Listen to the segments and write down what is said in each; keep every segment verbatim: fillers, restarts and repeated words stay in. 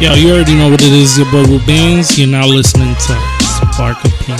Yo, you already know what it is, your boy Wu Bangs. You're now listening to Spark of P D.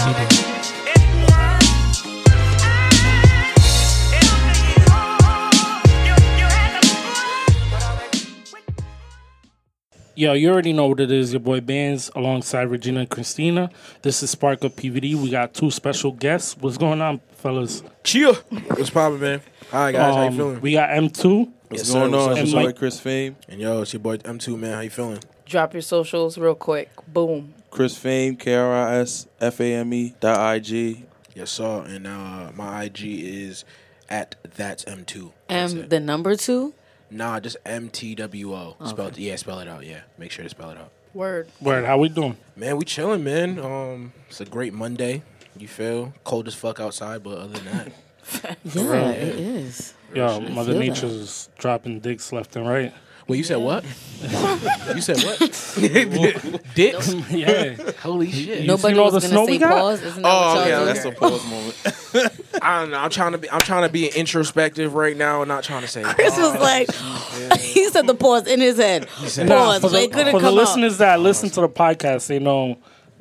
Yo, you already know what it is, your boy Bands alongside Regina and Christina. This is Spark Up P V D. We got two special guests. What's going on, fellas? Cheer. What's poppin', man? Hi, guys. Um, How you feeling? We got M two. What's yes, going sir. on? It's your boy Chris Fame. And yo, it's your boy M two, man. How you feeling? Drop your socials real quick. Boom. Chris Fame, K R I S F A M E dot I G. Yes, sir. And uh, my I G is at that's M two. That's M, it. The number two? Nah, just M T W O. Okay. Spelled, yeah, spell it out, yeah. Make sure to spell it out. Word. Word, how we doing? Man, we chilling, man. Um, It's a great Monday, you feel? Cold as fuck outside, but other than that. yeah, yeah, it is. Yo, Mother Nature's that. dropping dicks left and right. Wait, you said what? you said what? Dicks? Yeah. Holy shit. Nobody was going to say we got? pause. Isn't that oh, yeah, that's a pause moment. I don't know. I'm trying to be. I'm trying to be introspective right now, and not trying to say. Chris pause. was like, yeah. he said the pause in his head. He said, pause. No, for the, it couldn't for come the listeners out. that listen to the podcast, they know,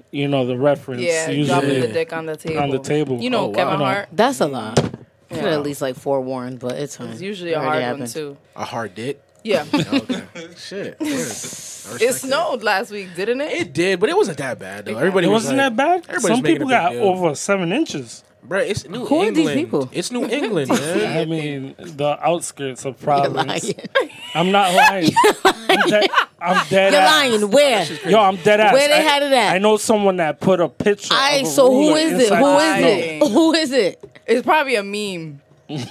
you know the reference. Yeah, usually dropping yeah. the dick on the table. On the table. You know, oh, wow. Kevin Hart. That's a lie. Yeah. I could at least like forewarned, but it's fine. It's usually it a hard happened. one too. A hard dick. Yeah. Okay. Shit. It snowed that. last week, didn't it? It did, but it wasn't that bad though. It Everybody it was wasn't like, that bad. Some people got deal. over seven inches. Bro, it's New Who England. Who are these people? It's New England, man. I mean, the outskirts of Providence. I'm not lying. I'm, de- I'm dead You're ass. You're lying. Where? Yo, I'm dead ass. Where they I, had it at? I know someone that put a picture I, of a so who is it? Who is it? Who is it? It's probably a meme. you're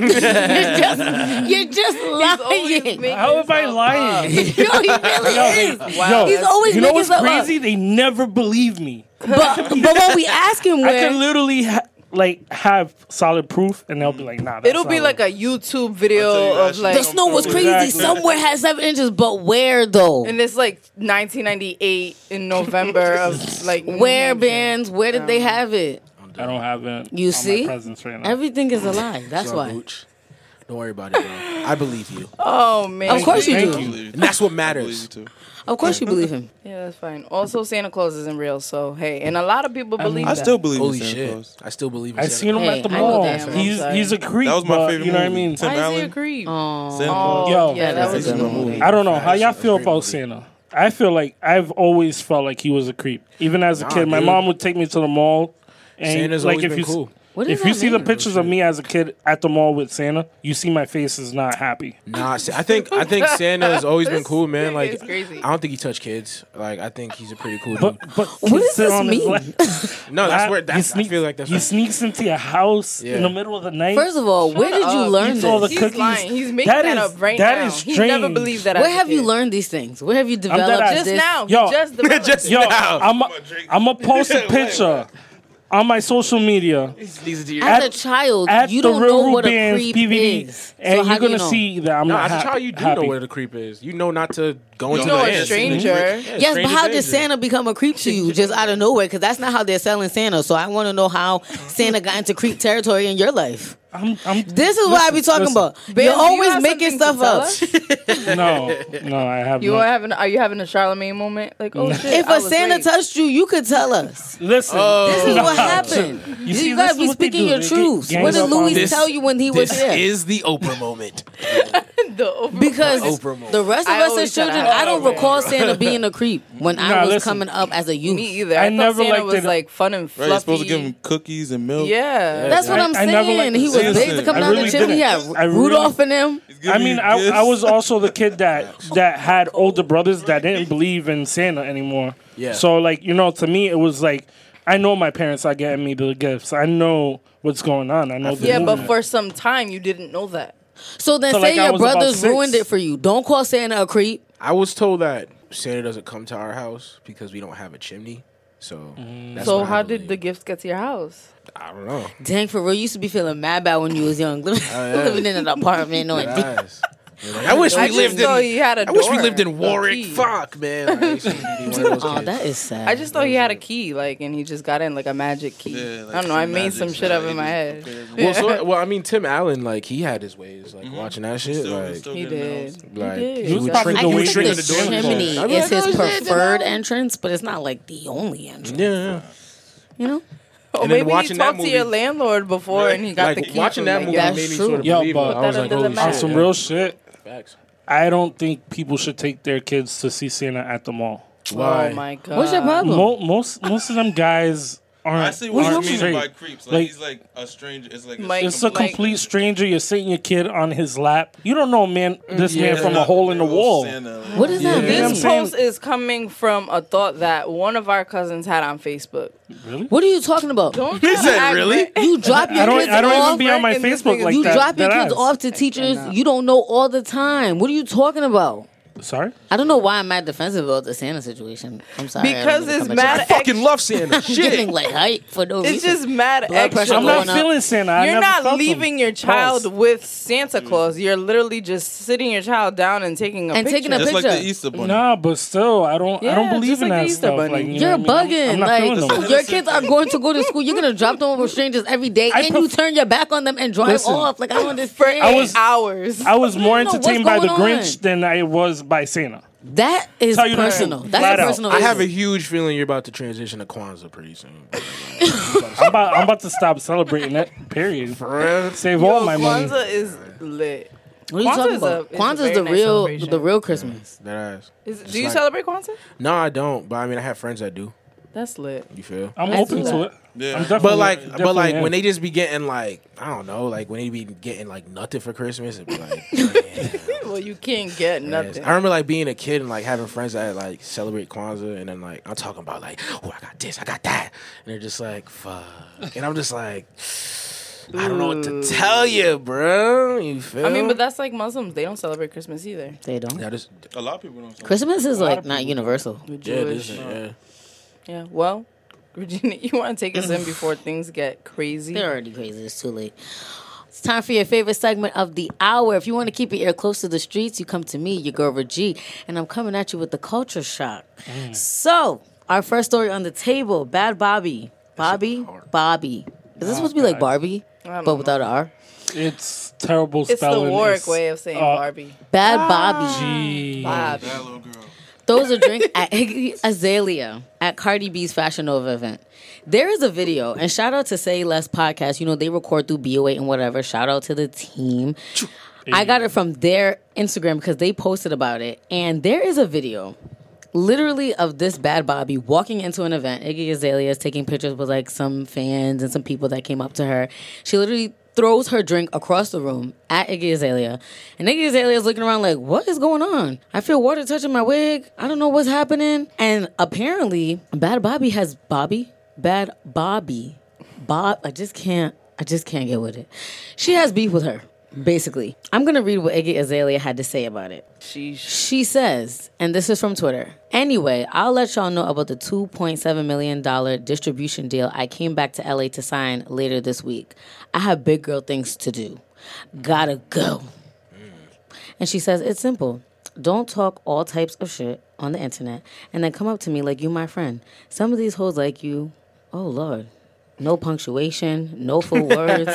just, you're just lying. How am I lying? Yo, he really yo, is. They, wow. yo, He's always you know what's crazy? Up. They never believe me. But but when we ask him, where I can literally. Ha- Like have solid proof, and they'll be like, "Nah." That's It'll solid. be like a YouTube video you of like the snow was crazy. Exactly. Somewhere had seven inches, but where though? And it's like nineteen ninety-eight in November of like where bands? Where did um, they have it? I don't have it. You on see, my presence right now. Everything is a lie. That's so why. Booch. Don't worry about it, bro. I believe you. Oh man, of course you Thank do. You. And that's what matters. Of course you believe him. Yeah, that's fine. Also, Santa Claus isn't real, so hey. And a lot of people believe I that. I still believe Holy in Santa shit. Claus. I still believe in Santa Claus. I seen him hey, at the mall. He's he's a creep. That was my favorite but, You know movie. what I mean? Tim Why Allen. is he a creep? Oh, Santa Claus. Yo, yeah, that was a good movie. movie. I don't know. How y'all feel about movie. Santa? I feel like I've always felt like he was a creep. Even as a nah, kid, dude. my mom would take me to the mall. And Santa's like, always if been you cool. What if you mean? see the pictures of me as a kid at the mall with Santa, you see my face is not happy. Nah, I think I think Santa has always been cool, man. Like, I don't think he touched kids. Like, I think he's a pretty cool dude. But, but what does this mean? No, that's where that's. Sneak, I feel like that's. He right. sneaks into your house yeah. in the middle of the night. First of all, Shut where did you up. learn this? All the he's cookies. lying. He's making that, that is, up right that now. That is strange. He never believed that. Where have you learned these things? Where have you developed just this? Now? Yo, just now. Just now. I'm I'm gonna post a picture. On my social media, as a child, you don't know what a creep is. And you're gonna see that I'm not happy. As a child, you do know where the creep is. You know not to go into a stranger. Yes, but how did Santa become a creep to you just out of nowhere? Because that's not how they're selling Santa. So I want to know how Santa got into creep territory in your life. I'm, I'm, this is what I be talking listen. about. Babe, You're always you making stuff up. no, no, I haven't. You are having? Are you having a Charlemagne moment? Like, oh shit! If I a Santa late. touched you, you could tell us. Listen, oh, this is no. what happened. You, you see, gotta be speaking your truth. What did Louis this, tell you when he was there? This is the Oprah moment. the Oprah because the, Oprah moment. the rest of I us as children, I don't man. recall Santa being a creep when nah, I was listen, coming up as a youth. Me either. I, I never Santa was like fun and fluffy. You're supposed to give him cookies and milk. Yeah, that's what I'm saying. He was. Big to come I out really the gym. He had I Rudolph really, in him. I mean, I, I was also the kid that that had older brothers that didn't believe in Santa anymore. Yeah. So, like, you know, to me, it was like, I know my parents are getting me the gifts. I know what's going on. I know. The yeah, movement. But for some time, you didn't know that. So then, so say like your brothers ruined it for you. Don't call Santa a creep. I was told that Santa doesn't come to our house because we don't have a chimney. So, mm. that's so how did the gifts get to your house? I don't know. Dang, for real, you used to be feeling mad bad when you was young, living, oh, yeah. living in an apartment on. I wish we I lived in. I wish we lived in Warwick. Fuck, man. Like, oh, that is sad. I just thought he had a key, like, and he just got in like a magic key. Yeah, like I don't know. I made some shit up in my head. Well, so, well, I mean, Tim Allen, like, he had his ways, like mm-hmm. watching that shit. Still, like, still he, did. Like he did. He, he was probably the way the chimney is his preferred entrance, but it's not like the only entrance. Yeah, you know. Or and maybe he talked to your landlord before right. and he got like, the key. Watching that movie made me sort of believe it. I was like, holy shit. Some real shit. Facts. I don't think people should take their kids to see Santa at the mall. Why? Oh, my God. What's your problem? Mo- most, most of them guys... I see what you mean by creeps. Like, like he's like a stranger. It's like, like it's a complete like, stranger. You're sitting your kid on his lap. You don't know, man. This yeah, man from a hole in the wall. Santa. What is that? Yeah. This post is coming from a thought that one of our cousins had on Facebook. Really? What are you talking about? Don't he said really? You drop your I don't, kids I don't off. Even be on my Facebook like you that. You drop your kids ass. Off to teachers. You don't know all the time. What are you talking about? Sorry? I don't know why I'm mad defensive about the Santa situation. I'm sorry. Because it's mad. I fucking love Santa. Shit. Getting like hype for no reason. It's just mad extra. I'm not feeling Santa. You're not leaving your child with Santa Claus. You're literally just sitting your child down and taking a picture. And taking a picture. Just like the Easter Bunny. Nah, but still, I don't. I don't believe in that stuff. You're bugging. Like your kids are going to go to school. You're gonna drop them with strangers every day, and you turn your back on them and drive off. Like I don't understand. I was hours. I was more entertained by the Grinch than I was. By Santa. That is personal. That. That's Flat a personal out. Issue. I have a huge feeling you're about to transition to Kwanzaa pretty soon. I'm, about, I'm about to stop celebrating that, period. For Save Yo, all my Kwanzaa money. Kwanzaa is lit. What are you Kwanzaa talking about? Kwanzaa is the nice real, the real Christmas. Yeah, that is. Is do you like, celebrate Kwanzaa? No, I don't. But I mean, I have friends that do. That's lit. You feel? I'm I open to it. Yeah. But like, but like am. When they just be getting like, I don't know, like when they be getting like nothing for Christmas, it'd be like, well, you can't get nothing. Yes. I remember like being a kid and like having friends that like celebrate Kwanzaa, and then like I'm talking about like, oh, I got this, I got that, and they're just like, fuck, and I'm just like. I don't know what to tell you, bro. You feel? I mean, but that's like Muslims. They don't celebrate Christmas either. They don't. That is, a lot of people don't. Celebrate. Christmas is like not universal. Yeah, it is. Yeah. Yeah, well, Regina, you want to take us in before things get crazy? They're already crazy. It's too late. It's time for your favorite segment of the hour. If you want to keep your ear close to the streets, you come to me, your girl, Regi, and I'm coming at you with the culture shock. Mm. So, our first story on the table, Bhad Bhabie. Bobby? Bobby. Is this oh, supposed to be God. Like Barbie, but know. Without an R? It's terrible it's spelling. It's the Warwick way of saying uh, Barbie. Bhad Bhabie. Bobby. That little girl. Throws a drink at Iggy Azalea at Cardi B's Fashion Nova event. There is a video, and shout out to Say Less Podcast. You know, they record through B O A and whatever. Shout out to the team. Hey. I got it from their Instagram because they posted about it. And there is a video, literally, of this Bhad Bhabie walking into an event. Iggy Azalea is taking pictures with, like, some fans and some people that came up to her. She literally throws her drink across the room at Iggy Azalea. And Iggy Azalea's looking around like, what is going on? I feel water touching my wig. I don't know what's happening. And apparently, Bhad Bhabie has Bobby. Bhad Bhabie. Bob. I just can't. I just can't get with it. She has beef with her, basically. I'm going to read what Iggy Azalea had to say about it. Sheesh. She says, and this is from Twitter, anyway, I'll let y'all know about the two point seven million dollars distribution deal I came back to L A to sign later this week. I have big girl things to do. Gotta go. Mm. And she says, it's simple. Don't talk all types of shit on the internet and then come up to me like you my friend. Some of these hoes like you, oh, Lord, no punctuation, no full words.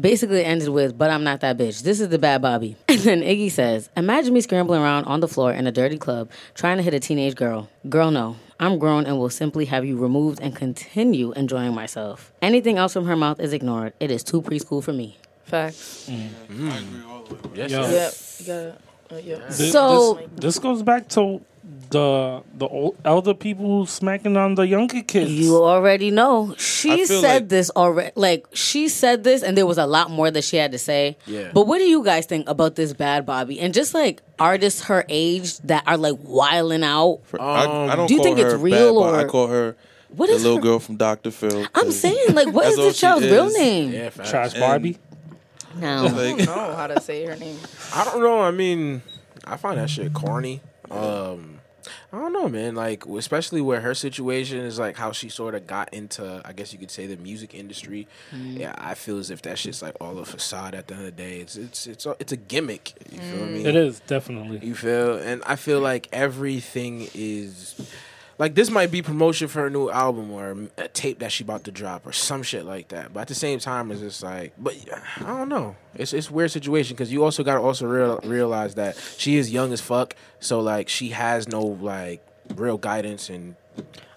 Basically ended with, but I'm not that bitch. This is the Bhad Bhabie. And then Iggy says, imagine me scrambling around on the floor in a dirty club trying to hit a teenage girl. Girl, no. I'm grown and will simply have you removed and continue enjoying myself. Anything else from her mouth is ignored. It is too preschool for me. Facts. Mm. Mm. I agree all the way. Yes, yes. Yep. You gotta, uh, yep. This, so this, this goes back to the the old elder people smacking on the younger kids. You already know. She said like, this already. Like, she said this, and there was a lot more that she had to say. Yeah. But what do you guys think about this Bhad Bhabie? And just, like, artists her age that are, like, wilding out. Um, I, I don't do you call think her it's real? Bhad, or I call her what is the little her? Girl from Doctor Phil. I'm saying, like, what is this child's is. real name? Yeah, Trash Barbie? No. Like, I don't know how to say her name. I don't know. I mean, I find that shit corny. Um... I don't know, man. Like, especially where her situation is, like how she sort of got into, I guess you could say, the music industry. Mm. Yeah, I feel as if that shit's like all a facade. At the end of the day, it's it's it's a, it's a gimmick. You mm. feel me? It is definitely. You feel, and I feel like everything is. Like, this might be promotion for her new album or a tape that she about to drop or some shit like that. But at the same time, it's just like, but I don't know. It's it's a weird situation because you also got to also real, realize that she is young as fuck. So, like, she has no, like, real guidance. And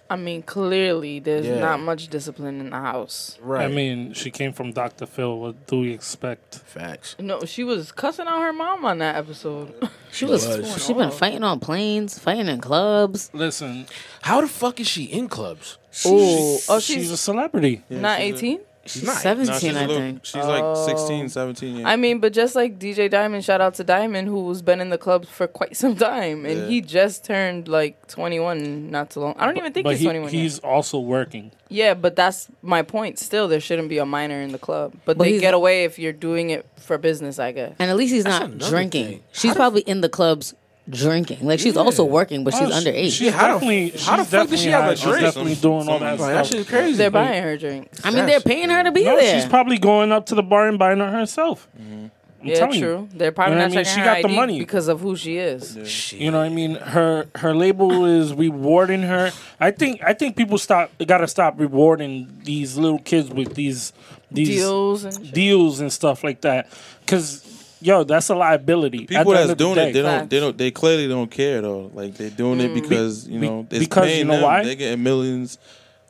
I mean, clearly, there's yeah. not much discipline in the house. Right. I mean, she came from Doctor Phil. What do we expect? Facts. No, she was cussing out her mom on that episode. She, she was. was she been fighting on planes, fighting in clubs. Listen, how the fuck is she in clubs? She, Ooh, she, oh, she's, she's a celebrity. Yeah, not eighteen? She's nice. seventeen, no, she's I little, think. She's like oh. sixteen, seventeen. Yeah. I mean, but just like D J Diamond, shout out to Diamond, who's been in the club for quite some time. And yeah. he just turned like twenty-one not too long. I don't but, even think he's he, twenty-one he's yet. Also working. Yeah, but that's my point. Still, there shouldn't be a minor in the club. But, but they get away if you're doing it for business, I guess. And at least he's not drinking. Thing. She's probably in the clubs drinking. Like, she's yeah. also working, but she's oh, underage. She, how the fuck does she have a drink? She's definitely doing all that stuff. That shit's crazy. They're buying her drinks. I mean, they're paying her to be no, there. She's probably going up to the bar and buying her herself. Mm-hmm. I'm yeah, telling true. You. They're probably you know not checking I mean? She her got I D the money. Because of who she is. Yeah. She, you know what I mean? Her her label is rewarding her. I think I think people stop gotta stop rewarding these little kids with these, these deals, and deals and stuff like that. Because... Yo, that's a liability. People that's doing it, they don't, they don't, they clearly don't care though. Like they're doing mm. it because you know, it's because paying you know them. Why they getting millions.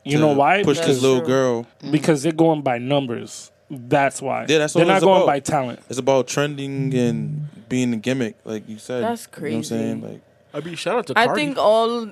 You know why? Push this little girl because they're going by numbers. That's why. Yeah, that's they're not going about. By talent. It's about trending and being a gimmick, like you said. That's crazy. You know what I'm saying? Like, I mean, shout out to Cardi. I think all.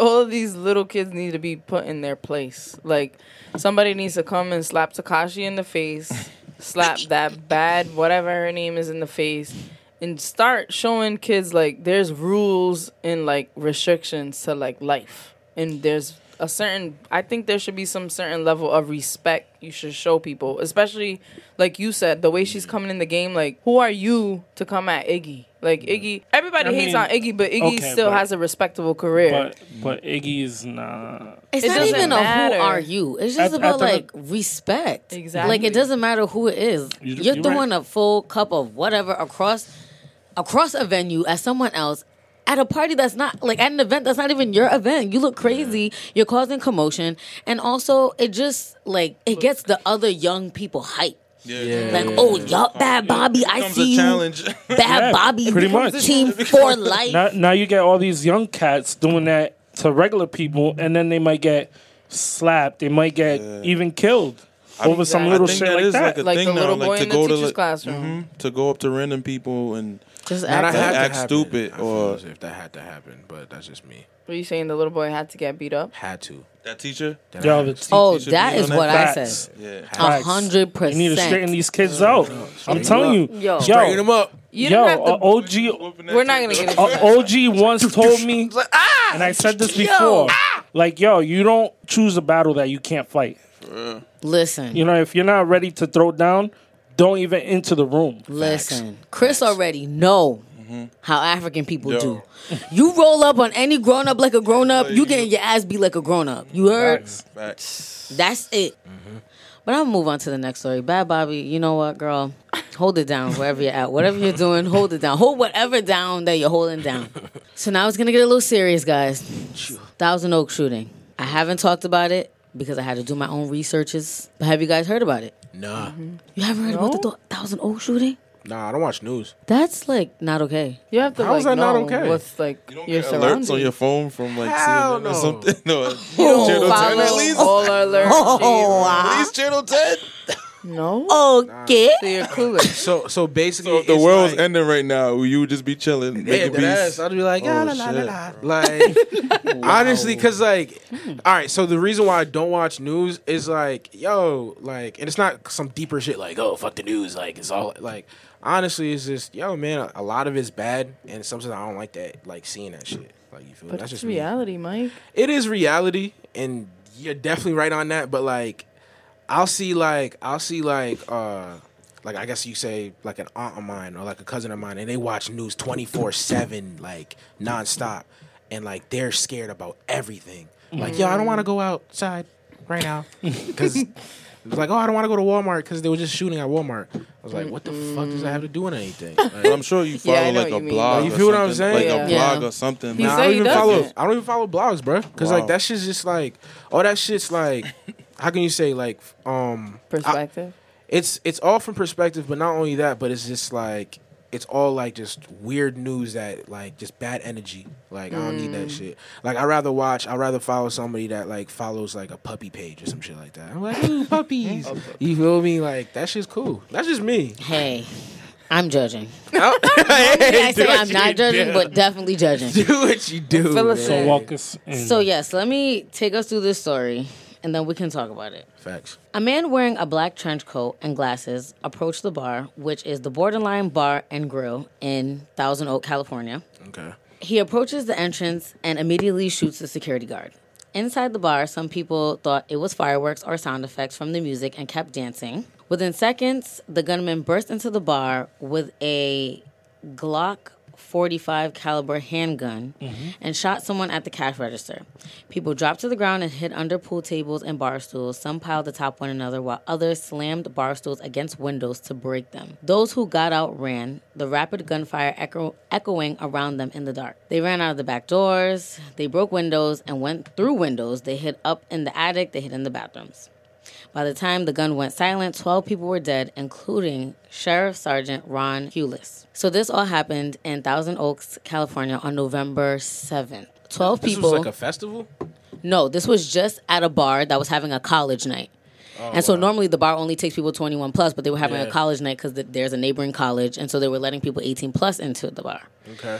All of these little kids need to be put in their place. Like, somebody needs to come and slap Tekashi in the face, slap that bad whatever her name is in the face, and start showing kids, like, there's rules and, like, restrictions to, like, life. And there's a certain... I think there should be some certain level of respect you should show people. Especially, like you said, the way she's coming in the game, like, who are you to come at Iggy? Like, Iggy, everybody I hates mean, on Iggy, but Iggy okay, still but, has a respectable career. But, but Iggy's not... It's it not even matter. A who are you. It's just at, about, at like, the, respect. Exactly. Like, it doesn't matter who it is. You, You're, you're throwing right. a full cup of whatever across across a venue at someone else at a party that's not... Like, at an event that's not even your event. You look crazy. Yeah. You're causing commotion. And also, it just, like, it gets the other young people hyped. Yeah, yeah. Like, oh, y'all, Bhad Bhabie, yeah. I see you. Bhad yeah, Bhabie, pretty much. Team for life. Now, now you get all these young cats doing that to regular people, and then they might get slapped. They might get yeah. even killed I over think, some yeah, little shit that like that. Like, like the now, little boy like, in to the teacher's to, classroom. Mm-hmm, to go up to random people and just act, act, act, act stupid. I or as if that had to happen, but that's just me. Were you saying the little boy had to get beat up? Had to. That teacher? That Yo, the te- oh, teacher that is what that? I said. A hundred percent. You need to straighten these kids out. No, no, I'm telling you. Yo. Straighten them up. You Yo, have to O G... We're not going to get into that. O G once told me, and I said this before, like, yo, you don't choose a battle that you can't fight. Listen. You know, if you're not ready to throw down, don't even enter the room. Listen. Chris already know. Mm-hmm. How African people Yo. Do. You roll up on any grown up like a grown up, you getting your ass beat like a grown up. You heard? Facts. Facts. That's it. Mm-hmm. But I'm gonna move on to the next story. Bhad Bhabie, you know what, girl? Hold it down wherever you're at. Whatever you're doing, hold it down. Hold whatever down that you're holding down. So now it's gonna get a little serious, guys. Thousand Oaks shooting. I haven't talked about it because I had to do my own researches. But have you guys heard about it? Nah. Mm-hmm. You haven't heard no? about the th- Thousand Oaks shooting? Nah, I don't watch news. That's like not okay. You have to How like is that know not okay? what's like you don't your get alerts on your phone from like Hell C N N no. or something. No, you don't channel follow ten at least. All our alerts. Oh, wow. At least channel ten. No. Okay. Nah. So you're clueless. So so basically, so if the world's like, ending right now, you would just be chilling, making beats. I'd be like, oh, la, la, shit, la, la. Like wow. Honestly, because like, all right. So the reason why I don't watch news is like, yo, like, and it's not some deeper shit like, oh, fuck the news. Like it's all like, honestly, it's just, yo, man, a lot of it's bad, and sometimes I don't like that, like seeing that shit. Like you feel, but that's it's just reality, me. Mike. It is reality, and you're definitely right on that. But like. I'll see like I'll see like uh like I guess you say like an aunt of mine or like a cousin of mine, and they watch news twenty-four seven like nonstop. and like they're scared about everything. Mm. Like, yo, I don't want to go outside right now because it was like, oh, I don't want to go to Walmart because they were just shooting at Walmart. I was like, what the mm. fuck does that have to do with anything? Like, I'm sure you follow yeah, like a you blog. You feel what I'm saying? Like yeah. a blog yeah. or something. Nah, I don't even follow. It. I don't even follow blogs, bro. Because wow. like that shit's just like, all that shit's like, how can you say like, um, perspective? I, It's it's all from perspective, but not only that, but it's just like it's all like just weird news that like just bad energy. Like mm. I don't need that shit. Like I rather watch, I rather follow somebody that like follows like a puppy page or some shit like that. I'm like, ooh, puppies. You feel me? Like that shit's cool. That's just me. Hey, I'm judging. Oh. Hey, I say I'm not judging, do. but definitely judging. Do what you do. Well, so walk us in. So yes, let me take us through this story. And then we can talk about it. Facts. A man wearing a black trench coat and glasses approached the bar, which is the Borderline Bar and Grill in Thousand Oaks, California. Okay. He approaches the entrance and immediately shoots the security guard. Inside the bar, some people thought it was fireworks or sound effects from the music and kept dancing. Within seconds, the gunman burst into the bar with a Glock forty-five caliber handgun mm-hmm. and shot someone at the cash register. People dropped to the ground and hid under pool tables and bar stools. Some piled atop one another while others slammed bar stools against windows to break them. Those who got out ran, the rapid gunfire echo- echoing around them in the dark. They ran out of the back doors, they broke windows and went through windows. They hid up in the attic, they hid in the bathrooms. By the time the gun went silent, twelve people were dead, including Sheriff Sergeant Ron Hewlis. So this all happened in Thousand Oaks, California on November seventh. twelve this people... This was like a festival? No, this was just at a bar that was having a college night. Oh, and so wow. normally the bar only takes people twenty-one plus, but they were having yeah. a college night because the, there's a neighboring college, and so they were letting people eighteen plus into the bar. Okay.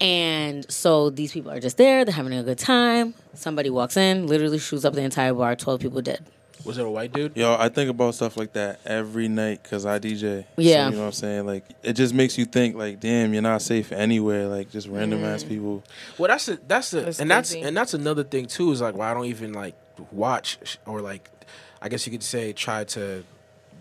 And so these people are just there. They're having a good time. Somebody walks in, literally shoots up the entire bar, twelve people dead. Was it a white dude? Yo, I think about stuff like that every night because I D J. Yeah. So, you know what I'm saying? Like, it just makes you think, like, damn, you're not safe anywhere. Like, just random mm. ass people. Well, that's a, that's a, that's and crazy. that's and that's another thing too. Is like, why well, I don't even like watch or like, I guess you could say try to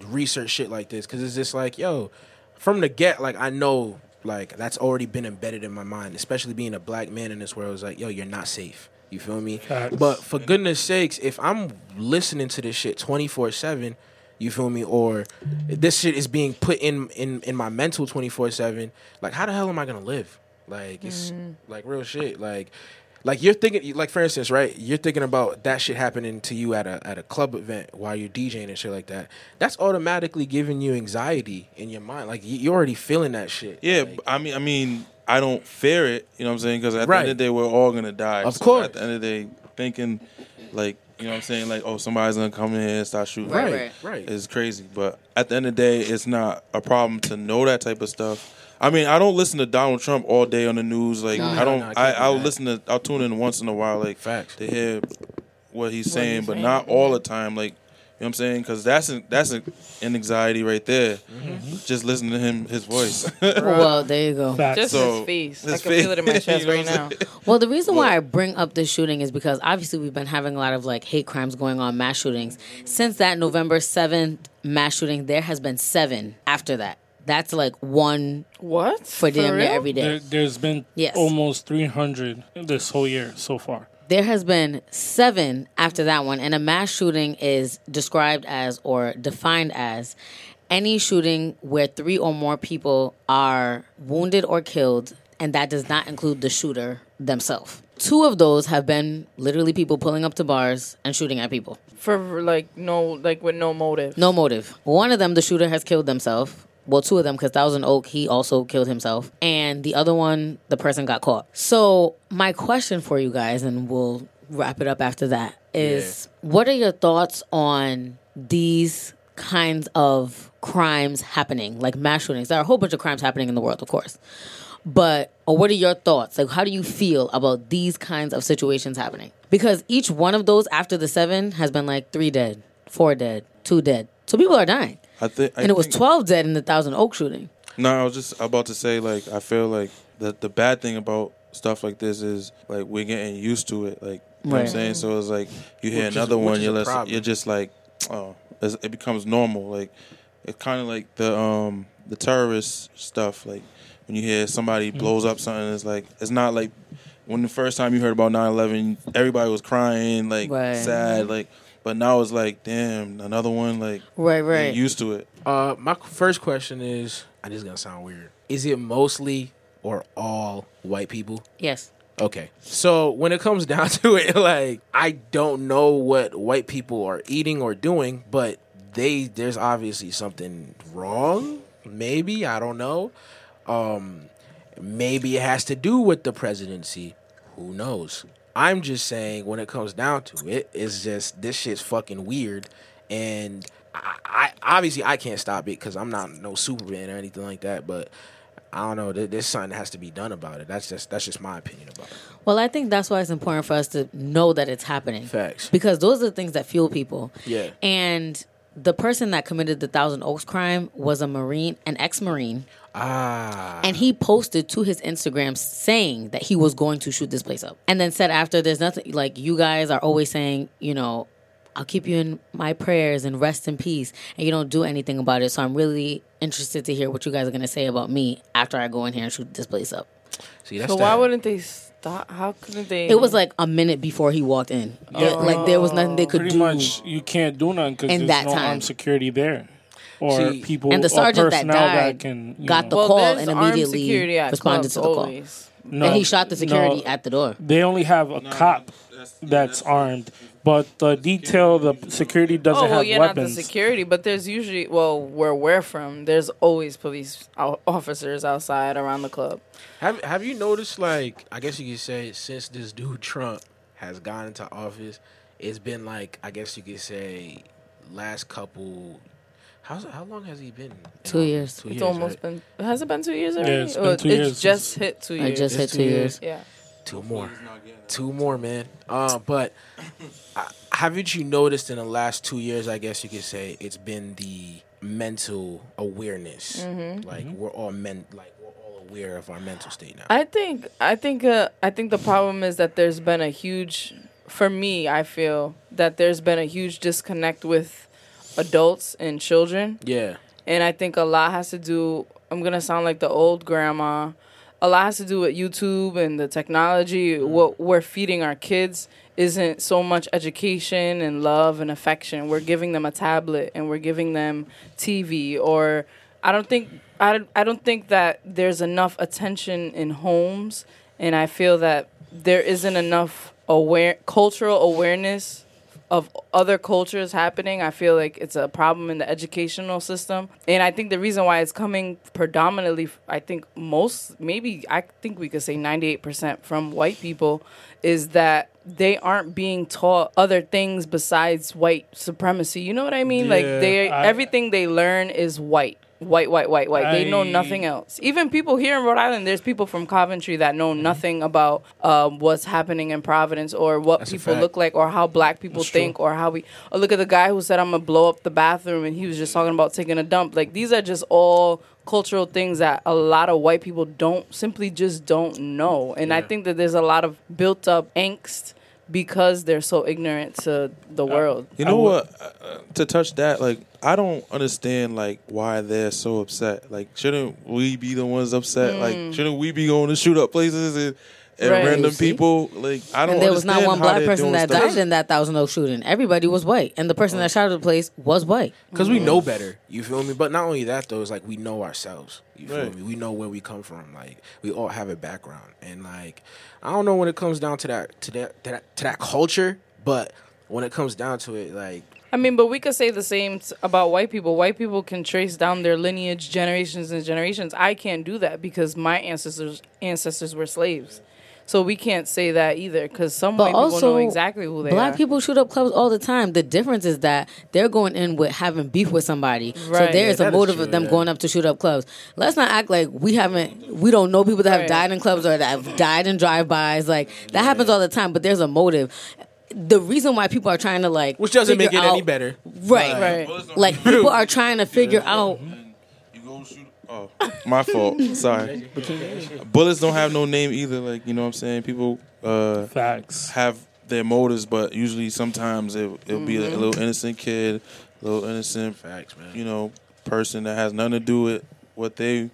research shit like this because it's just like, yo, from the get, like I know, like that's already been embedded in my mind, especially being a black man in this world. It's like, yo, you're not safe. You feel me? Facts. But for goodness sakes, if I'm listening to this shit twenty-four seven, you feel me? Or this shit is being put in, in, in my mental twenty-four seven, like, how the hell am I going to live? Like, it's mm. like real shit. Like, like you're thinking, like, for instance, right? You're thinking about that shit happening to you at a at a club event while you're DJing and shit like that. That's automatically giving you anxiety in your mind. Like, you're already feeling that shit. Yeah, like, I mean, I mean... I don't fear it, you know what I'm saying? Because at right. the end of the day, we're all going to die. Of so course. At the end of the day, thinking, like, you know what I'm saying? Like, oh, somebody's going to come in here and start shooting. Right, right, right. It's crazy. But at the end of the day, it's not a problem to know that type of stuff. I mean, I don't listen to Donald Trump all day on the news. Like, no, I don't, no, no, I, I I'll listen to, I'll tune in once in a while, like, facts. To hear what he's saying, what he's but saying. Not all the time. Like, you know what I'm saying? Because that's, a, that's a, an anxiety right there. Mm-hmm. Just listen to him, his voice. Well, there you go. Just so, his face. His I can face. feel it in my chest right now. Well, the reason why I bring up this shooting is because obviously we've been having a lot of like hate crimes going on, mass shootings. Since that November seventh mass shooting, there has been seven after that. That's like one what? for damn near every day. There, there's been yes. almost three hundred this whole year so far. There has been seven after that one, and a mass shooting is described as or defined as any shooting where three or more people are wounded or killed, and that does not include the shooter themselves. Two of those have been literally people pulling up to bars and shooting at people. For, like, no, like with no motive. No motive. One of them, the shooter has killed themselves. Well, two of them, because Thousand Oak, he also killed himself. And the other one, the person got caught. So my question for you guys, and we'll wrap it up after that, is yeah. what are your thoughts on these kinds of crimes happening, like mass shootings? There are a whole bunch of crimes happening in the world, of course. But or what are your thoughts? Like, how do you feel about these kinds of situations happening? Because each one of those after the seven has been like three dead, four dead, two dead. So people are dying. I think, I and it was twelve dead in the Thousand Oak shooting. No, I was just about to say, like, I feel like the, the bad thing about stuff like this is, like, we're getting used to it. Like, you right. know what I'm saying? So it's like, you hear which another is, one, you're, less, you're just like, oh, it becomes normal. Like, it's kind of like the um, the terrorist stuff. Like, when you hear somebody blows up something, it's like, it's not like when the first time you heard about nine eleven, everybody was crying, like, right. sad, like, but now it's like, damn, another one, like, right, right. Get used to it. Uh, my first question is, I just gonna sound weird. Is it mostly or all white people? Yes. Okay. So when it comes down to it, like, I don't know what white people are eating or doing, but they there's obviously something wrong. Maybe, I don't know. Um, maybe it has to do with the presidency. Who knows? I'm just saying, when it comes down to it, it's just this shit's fucking weird, and I, I obviously I can't stop it because I'm not no Superman or anything like that. But I don't know. There's something that has to be done about it. That's just that's just my opinion about it. Well, I think that's why it's important for us to know that it's happening. Facts. Because those are the things that fuel people. Yeah. And the person that committed the Thousand Oaks crime was a Marine, an ex-Marine. Ah. And he posted to his Instagram saying that he was going to shoot this place up. And then said after, there's nothing, like, you guys are always saying, you know, I'll keep you in my prayers and rest in peace. And you don't do anything about it. So I'm really interested to hear what you guys are going to say about me after I go in here and shoot this place up. See, that's so why that. wouldn't they stop? How couldn't they? It was like a minute before he walked in. Yeah. Uh, like there was nothing they could pretty do. Pretty much you can't do nothing because there's that no time. armed security there. Or See, people and the sergeant that died that can, got know. the well, call and immediately responded to the always. call. No, and he shot the security no, at the door. They only have a no, cop that's, that's armed, but the detail, the security doesn't oh, well, have yeah, weapons. Oh, yeah, not the security, but there's usually, well, where we're from, there's always police officers outside around the club. Have Have you noticed, like, I guess you could say, since this dude Trump has gone into office, it's been like, I guess you could say, last couple. How's, how long has he been? Two years. Two it's years, almost right? been... Has it been two years already? Yeah, it's been two it's years. just hit two years. I just it's hit two years. years. Yeah. Two more. Two more, man. Uh, but uh, haven't you noticed in the last two years, I guess you could say, it's been the mental awareness. Mm-hmm. Like, mm-hmm. we're all men... Like, aware of our mental state now. I think I think uh, I think the problem is that there's been a huge for me I feel that there's been a huge disconnect with adults and children. Yeah. And I think a lot has to do I'm going to sound like the old grandma. A lot has to do with YouTube and the technology. Mm. What we're feeding our kids isn't so much education and love and affection. We're giving them a tablet and we're giving them T V or I don't think I, I don't think that there's enough attention in homes, and I feel that there isn't enough aware cultural awareness of other cultures happening. I feel like it's a problem in the educational system, and I think the reason why it's coming predominantly, I think most, maybe I think we could say ninety-eight percent from white people, is that they aren't being taught other things besides white supremacy. You know what I mean? Yeah, like they, I, everything they learn is white. White, white, white, white. They know nothing else. Even people here in Rhode Island, there's people from Coventry that know nothing about um, what's happening in Providence or what That's people look like or how black people That's think true. or how we... Or look at the guy who said, I'm going to blow up the bathroom, and he was just talking about taking a dump. Like, these are just all cultural things that a lot of white people don't... Simply just don't know. And yeah. I think that there's a lot of built-up angst because they're so ignorant to the world. You know what? Uh, to touch that, like, I don't understand, like, why they're so upset. Like, shouldn't we be the ones upset? Mm. Like, shouldn't we be going to shoot up places and, and right. random people? Like, I don't understand. And there was not one black person that stuff. died in that Thousand Oaks shooting. Everybody was white. And the person that shot the place was white. Because mm. we know better. You feel me? But not only that, though, it's like we know ourselves. You feel right. me? We know where we come from. Like, we all have a background. And, like, I don't know when it comes down to that, to that, to that, to that culture, but when it comes down to it, like, I mean, but we could say the same t- about white people. White people can trace down their lineage generations and generations. I can't do that because my ancestors ancestors were slaves. So we can't say that either because some but white people also, know exactly who they black are. Black people shoot up clubs all the time. The difference is that they're going in with having beef with somebody. Right. So there's yeah, a motive true, of them yeah. going up to shoot up clubs. Let's not act like we haven't, we don't know people that have right. died in clubs or that have died in drive-bys. Like, that yeah. happens all the time, but there's a motive. The reason why people are trying to, like, which doesn't make it out, any better, right? Right. right. Like, people are trying to figure yeah. out. You go shoot. Oh, my fault. Sorry. Bullets don't have no name either. Like, you know what I'm saying? People uh, facts have their motives, but usually sometimes it, it'll mm-hmm. be like a little innocent kid, little innocent facts, man. You know, person that has nothing to do with what they. You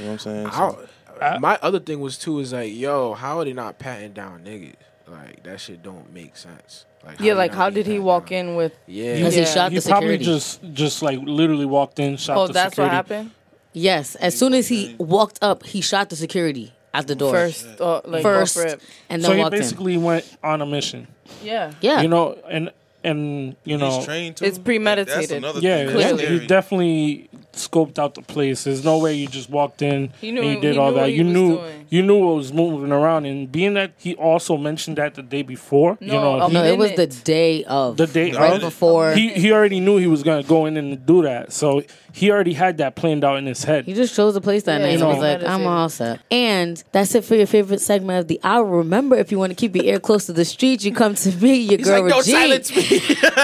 know what I'm saying? So, I, my other thing was too is like, yo, how are they not patting down niggas? Like that shit don't make sense. Like, yeah, like how did he walk down? in with? Yeah, because yeah. he shot he the security. He probably just, just like literally walked in, shot oh, the security. Oh, that's what happened. Yes, as soon as he walked up, he shot the security at the door first. Uh, like, first, and then so he walked basically in. went on a mission. Yeah, yeah, you know, and and you know, he's trained to, it's premeditated. Like, that's yeah, clearly. He definitely scoped out the place. There's no way you just walked in and you did all that. You knew you knew what was moving around, and being that he also mentioned that the day before. No, you know, no, it was the day of the day right before. He he already knew he was gonna go in and do that, so he already had that planned out in his head. He just chose the place that yeah, night and was like, I'm all set. And that's it for your favorite segment of the hour. Remember, if you want to keep your ear close to the street, you come to me, your He's girl like, don't silence me.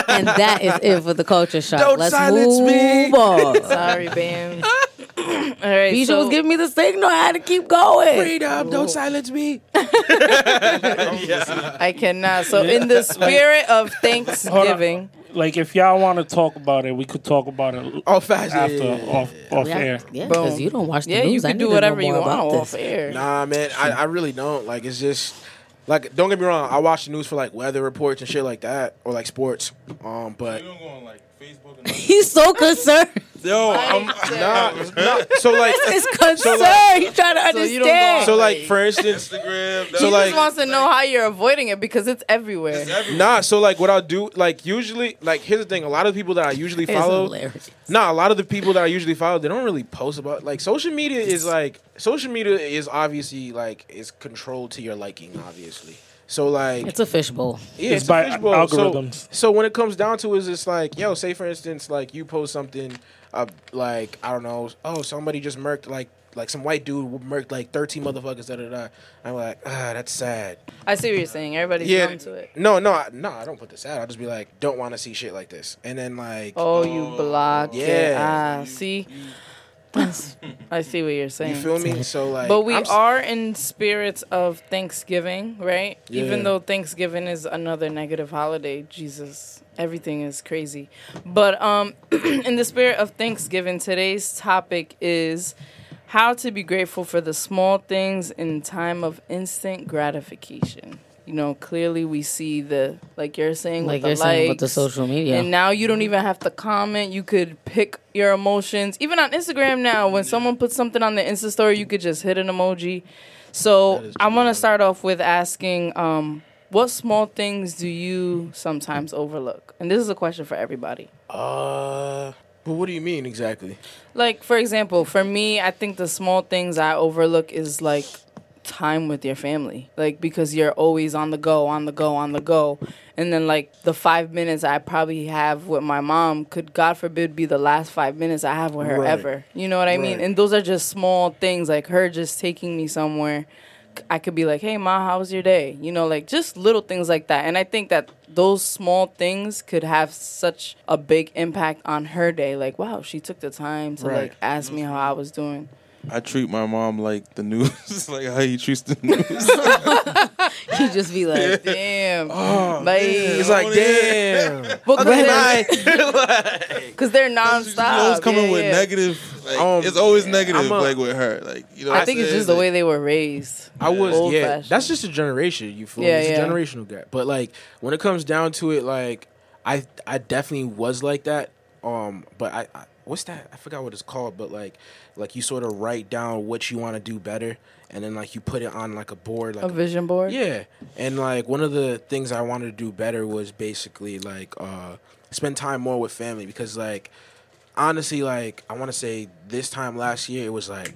And that is it for the Culture Shock. Don't Let's silence move me. On. Sorry, Bam. All right, Bisha so was giving me the signal. I had to keep going. Freedom, Ooh. Don't silence me. yeah. I cannot. So yeah. in the spirit of Thanksgiving... Like, if y'all want to talk about it, we could talk about it off after, yeah. off, off yeah. air. Yeah, because you don't watch the yeah, news. Yeah, you can I do whatever you want off this. air. Nah, man, I, I really don't. Like, it's just, like, don't get me wrong. I watch the news for, like, weather reports and shit like that, or, like, sports. Um, But... You don't go on, like, Facebook and He's so concerned. Yo, I'm not. Nah, nah, so, like... It's concerned. So like, He's trying to understand. So, so like, for instance... Instagram. He so, like, just wants to know like, how you're avoiding it because it's everywhere. It's everywhere. Nah, so, like, what I'll do... Like, usually... Like, here's the thing. A lot of the people that I usually follow... It's hilarious. Nah, a lot of the people that I usually follow, they don't really post about... Like, social media is, like... Social media is obviously, like... It's controlled to your liking, obviously. So, like... It's a fishbowl. Yeah, it's, it's by a fishbowl. Algorithms. So, so, when it comes down to it, it's like... Yo, say, for instance, like, you post something... Uh, like, I don't know, oh, somebody just murked, like, like some white dude murked, like, thirteen motherfuckers, da-da-da. I'm like, ah, that's sad. I see what you're saying. Everybody's yeah. numb to it. No, no, I, no, I don't put this out. I'll just be like, don't want to see shit like this. And then, like... Oh, you blocked yeah. it. Ah, see? I see what you're saying. You feel me? So, like... But we I'm are in spirits of Thanksgiving, right? Yeah. Even though Thanksgiving is another negative holiday, Jesus... Everything is crazy. But um, in the spirit of Thanksgiving, today's topic is how to be grateful for the small things in time of instant gratification. You know, clearly we see the, like you're saying, like with you're the saying likes, with the social media. And now you don't even have to comment. You could pick your emotions. Even on Instagram now, when someone puts something on the Insta story, you could just hit an emoji. So I want to start off with asking... Um, What small things do you sometimes overlook? And this is a question for everybody. Uh, but what do you mean exactly? Like, for example, for me, I think the small things I overlook is, like, time with your family. Like, because you're always on the go, on the go, on the go. And then, like, the five minutes I probably have with my mom could, God forbid, be the last five minutes I have with her right. ever. You know what I right. mean? And those are just small things, like her just taking me somewhere. I could be like, hey, Ma, how was your day? You know, like, just little things like that. And I think that those small things could have such a big impact on her day. Like, wow, she took the time to, right. like, ask me how I was doing. I treat my mom like the news, like how he treats the news. He just be like, damn. Oh, like, it's like, damn. Because like, they're nonstop. She's always coming yeah, with yeah. negative. Like, um, it's always negative, a, like, with her. Like, you know I think it's just the like, way they were raised. I was, Old yeah. Fashion. That's just a generation, you fool. Yeah, it's yeah. a generational gap. But, like, when it comes down to it, like, I I definitely was like that. Um, But I... I What's that? I forgot what it's called, but like, like you sort of write down what you want to do better, and then like you put it on like a board, like a vision board. Yeah, and like one of the things I wanted to do better was basically like uh, spend time more with family because like honestly, like I want to say this time last year it was like,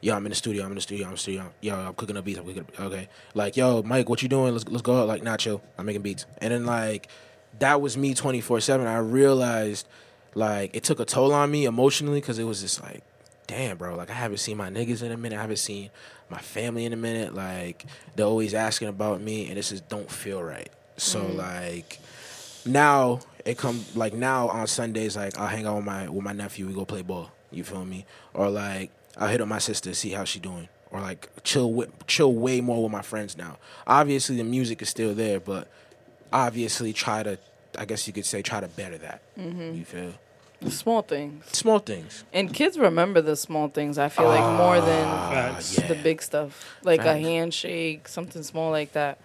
yo, I'm in the studio, I'm in the studio, I'm in the studio, yo, I'm cooking up beats, I'm cooking up, okay, like yo, Mike, what you doing? Let's let's go out, like Nacho, I'm making beats, and then like that was me twenty-four seven. I realized. Like, it took a toll on me emotionally because it was just like, damn, bro. Like, I haven't seen my niggas in a minute. I haven't seen my family in a minute. Like, they're always asking about me, and it just don't feel right. So, mm-hmm. like, now it come like, now on Sundays, like, I'll hang out with my with my nephew. We go play ball. You feel me? Or, like, I'll hit up my sister, see how she doing. Or, like, chill with, chill way more with my friends now. Obviously, the music is still there, but obviously try to, I guess you could say, try to better that. Mm-hmm. You feel? Small things. Small things. And kids remember the small things, I feel uh, like, more than yeah. the big stuff. Like Facts. A handshake, something small like that.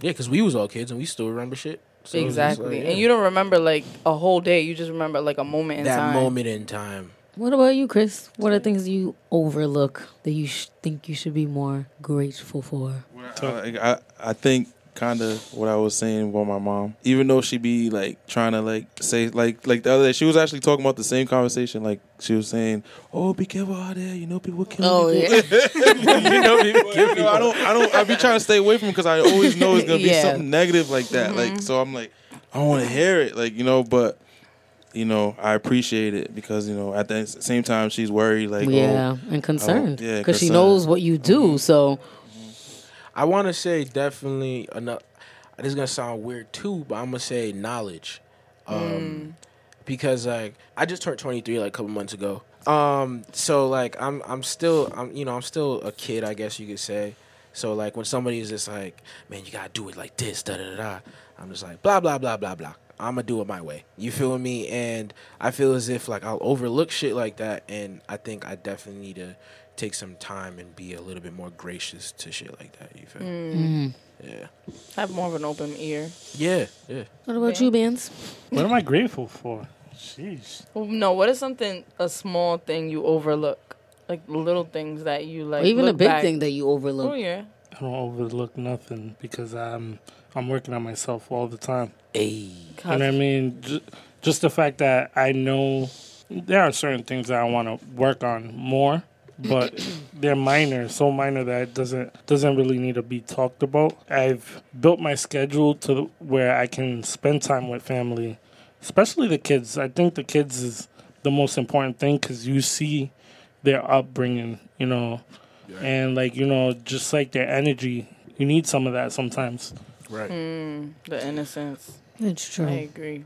Yeah, because we was all kids and we still remember shit. So exactly. Like, yeah. And you don't remember, like, a whole day. You just remember, like, a moment in that time. That moment in time. What about you, Chris? What are things you overlook that you sh- think you should be more grateful for? Uh, I, I think... Kind of what I was saying about my mom. Even though she be like trying to like say like like the other day, she was actually talking about the same conversation. Like she was saying, "Oh, be careful out there. You know people kill oh, people. Yeah. you know people kill people." I don't. I don't. I be trying to stay away from because I always know it's gonna be yeah. something negative like that. Mm-hmm. Like so, I'm like, I don't want to hear it. Like you know, but you know, I appreciate it because you know at the same time she's worried. Like yeah, oh, and concerned. Yeah, because she knows what you do. Mm-hmm. So. I want to say definitely enough. This is gonna sound weird too, but I'm gonna say knowledge, um, mm. because like I just turned twenty-three like a couple months ago. Um, so like I'm I'm still I'm you know I'm still a kid, I guess you could say. So like when somebody is just like, man, you gotta do it like this, da da da da. I'm just like blah blah blah blah blah. I'm gonna do it my way. You feel me? And I feel as if like I'll overlook shit like that, and I think I definitely need to. Take some time and be a little bit more gracious to shit like that. You feel? Mm-hmm. Yeah. Have more of an open ear. Yeah, yeah. What about yeah. you, Benz? What am I grateful for? Jeez. Well, no. What is something a small thing you overlook? Like little things that you like. Or even a big back. Thing that you overlook. Oh yeah. I don't overlook nothing because I'm I'm working on myself all the time. Hey. Cause and I mean, j- just the fact that I know there are certain things that I want to work on more. But they're minor, so minor that it doesn't doesn't really need to be talked about. I've built my schedule to where I can spend time with family, especially the kids. I think the kids is the most important thing because you see their upbringing, you know, yeah. and like you know, just like their energy. You need some of that sometimes. Right. Mm, the innocence. It's true. I agree.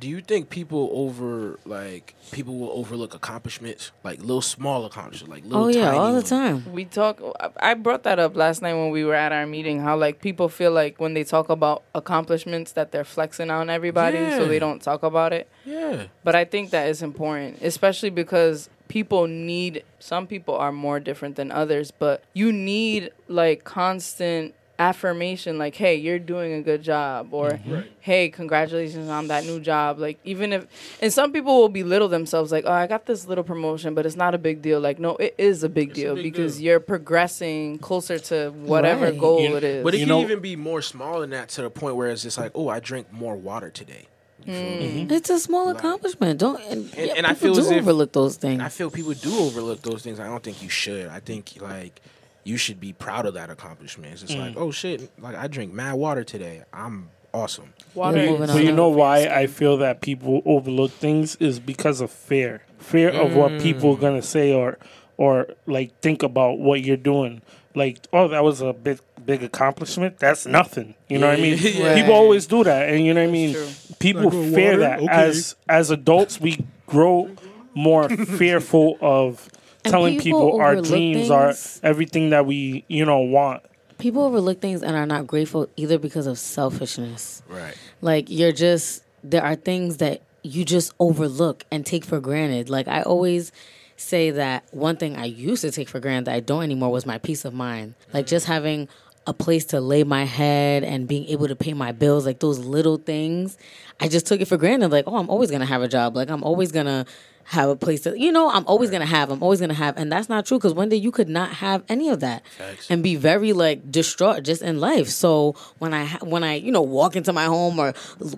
Do you think people over like people will overlook accomplishments, like little small accomplishments, like little? Oh yeah, tiny all the time. We talk. I brought that up last night when we were at our meeting. How like people feel like when they talk about accomplishments that they're flexing on everybody, yeah. so they don't talk about it. Yeah. But I think that is important, especially because people need. Some people are more different than others, but you need like constant. Affirmation, like, hey, you're doing a good job, or mm-hmm. hey, congratulations on that new job. Like, even if, and some people will belittle themselves, like, oh, I got this little promotion, but it's not a big deal. Like, no, it is a big it's deal a big because deal. You're progressing closer to whatever right. goal you, it is. But it you can know, even be more small than that to the point where it's just like, oh, I drank more water today. Mm. Mm-hmm. It's a small like, accomplishment. Don't and, and, yeah, and I feel do as if, overlook those things. I feel people do overlook those things. I don't think you should. I think like. You should be proud of that accomplishment. It's just mm. like, oh shit, like I drink mad water today. I'm awesome. Water. But you know why I feel that people overlook things is because of fear. Fear mm. of what people are gonna say or or like think about what you're doing. Like, oh, that was a big big accomplishment. That's nothing. You know yeah. what I mean? Yeah. People always do that, and you know what I mean. People like, fear water? That. Okay. As as adults, we grow more fearful of. Telling people, people our dreams things, are everything that we, you know, want. People overlook things and are not grateful either because of selfishness. Right. Like, you're just, there are things that you just overlook and take for granted. Like, I always say that one thing I used to take for granted that I don't anymore was my peace of mind. Like, just having a place to lay my head and being able to pay my bills, like those little things, I just took it for granted. Like, oh, I'm always going to have a job. Like, I'm always going to have a place to, you know, I'm always going to have, I'm always going to have. And that's not true because one day you could not have any of that Facts. And be very, like, distraught just in life. So when I, when I, you know, walk into my home or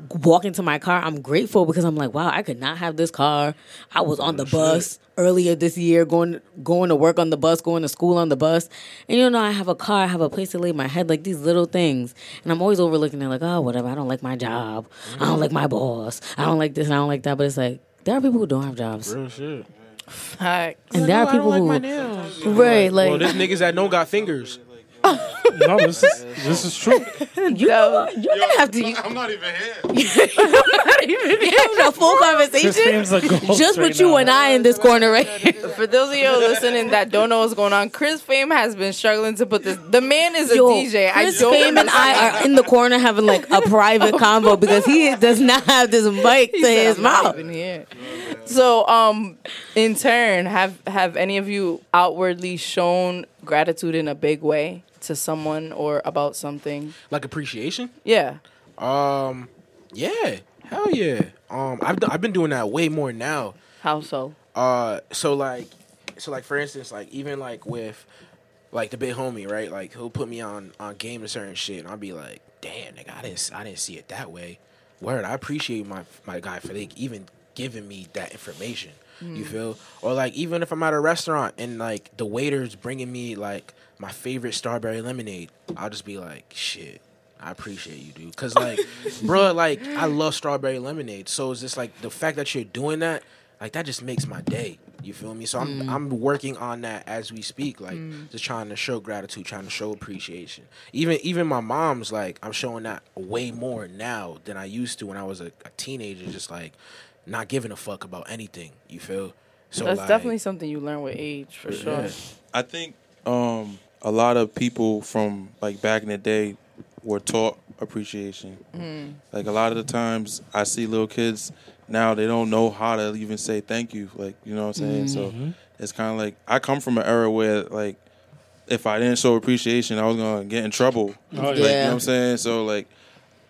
walk into my car, I'm grateful because I'm like, wow, I could not have this car. I was on the bus earlier this year going going to work on the bus, going to school on the bus. And, you know, I have a car, I have a place to lay my head, like these little things. And I'm always overlooking it like, oh, whatever, I don't like my job. I don't like my boss. I don't like this and I don't like that. But it's like, there are people who don't have jobs. Real shit. Fact. And there are people who... Like right, like... Well, there's niggas that don't got fingers. No, this is, this is true. You know, you're going to have to... I'm not even here. I'm not even here. Having a full conversation? Just with you and I in this corner right here. For those of you listening that don't know what's going on, Chris Fame has been struggling to put this... The man is a Yo, D J. Chris I don't Fame and I are in the corner having like a private convo because he does not have this mic to his mouth. He said, I'm not even here. So, um, in turn, have have any of you outwardly shown gratitude in a big way to someone or about something? Like appreciation? Yeah. Um. Yeah. Hell yeah. Um. I've d- I've been doing that way more now. How so? Uh. So like, so like for instance, like even like with, like the big homie, right? Like he'll put me on on game to certain shit, and I'll be like, damn, nigga, I didn't I didn't see it that way. Word, I appreciate my my guy for like even giving me that information. Mm. You feel? Or like even if I'm at a restaurant and like the waiter's bringing me like my favorite strawberry lemonade, I'll just be like, shit, I appreciate you, dude. Cause like, bro, like I love strawberry lemonade. So it's just like the fact that you're doing that, like that just makes my day. You feel me? So I'm mm. I'm working on that as we speak, like mm. just trying to show gratitude, trying to show appreciation. Even even my mom's like, I'm showing that way more now than I used to when I was a, a teenager, just like not giving a fuck about anything. You feel? So that's like, definitely something you learn with age, for sure. Yeah. I think um, a lot of people from like back in the day were taught appreciation. Mm. Like a lot of the times I see little kids now, they don't know how to even say thank you. Like, you know what I'm saying? Mm-hmm. So it's kind of like, I come from an era where, like, if I didn't show appreciation, I was going to get in trouble. Oh, like, yeah. You know what I'm saying? So, like,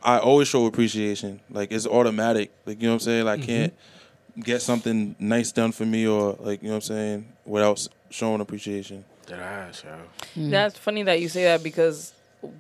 I always show appreciation. Like, it's automatic. Like, you know what I'm saying? Like, I mm-hmm. can't get something nice done for me or, like, you know what I'm saying, without showing appreciation. That ass, yo. Mm. That's funny that you say that because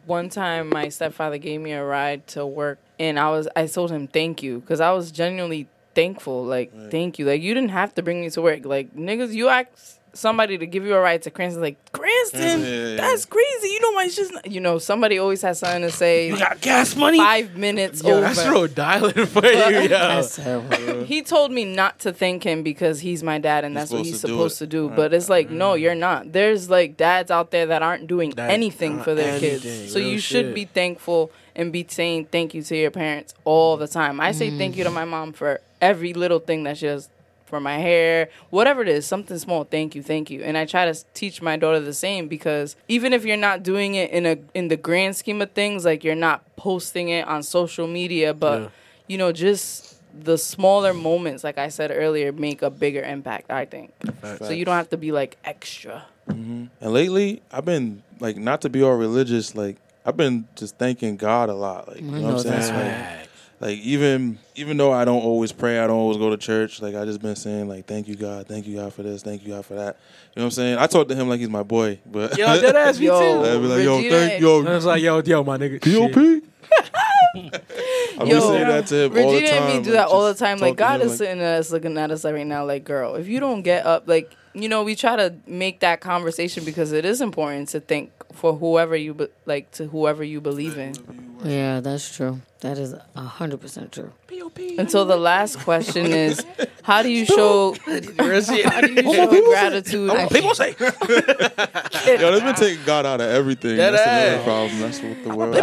one time my stepfather gave me a ride to work and I was I told him thank you because I was genuinely thankful. Like, right. Thank you. Like, you didn't have to bring me to work. Like, niggas, you asked somebody to give you a ride to Cranston. Like, Cranston, yeah, yeah, yeah. That's crazy. You know why it's just, not, you know, somebody always has something to say. You got gas money? Five minutes yo, over. That's road dialing for you, yo. He told me not to thank him because he's my dad and he's that's what he's to supposed do to do. Right. But it's like, mm. no, you're not. There's, like, dads out there that aren't doing that anything for their anything, kids. So you should shit. be thankful and be saying thank you to your parents all the time. I say mm. thank you to my mom for every little thing that she does. For my hair, whatever it is, something small, thank you, thank you. And I try to teach my daughter the same because even if you're not doing it in a in the grand scheme of things, like you're not posting it on social media, but, yeah. you know, just the smaller moments, like I said earlier, make a bigger impact, I think. Facts. So you don't have to be, like, extra. Mm-hmm. And lately, I've been, like, not to be all religious, like, I've been just thanking God a lot. Like, you know, know what I'm saying? Like, Like, even even though I don't always pray, I don't always go to church, like, I just been saying, like, thank you, God. Thank you, God, for this. Thank you, God, for that. You know what I'm saying? I talk to him like he's my boy. But yo, that ass me, too. I be like, yo, Regina. thank you. I was like, yo, yo, my nigga. P O P? I've been saying that to him Regina all the time. and me do like, that all the time. Like, God is like, sitting at us, looking at us like right now, like, girl, if you don't get up, like, you know, we try to make that conversation because it is important to think for whoever you, be- like, to whoever you believe in. Yeah, that's true. That is one hundred percent true. P O P And so the last question is, how do you show, how do you show gratitude? Say people say. Yo, they've been taking God out of everything. That that's ass. Another problem. That's what the world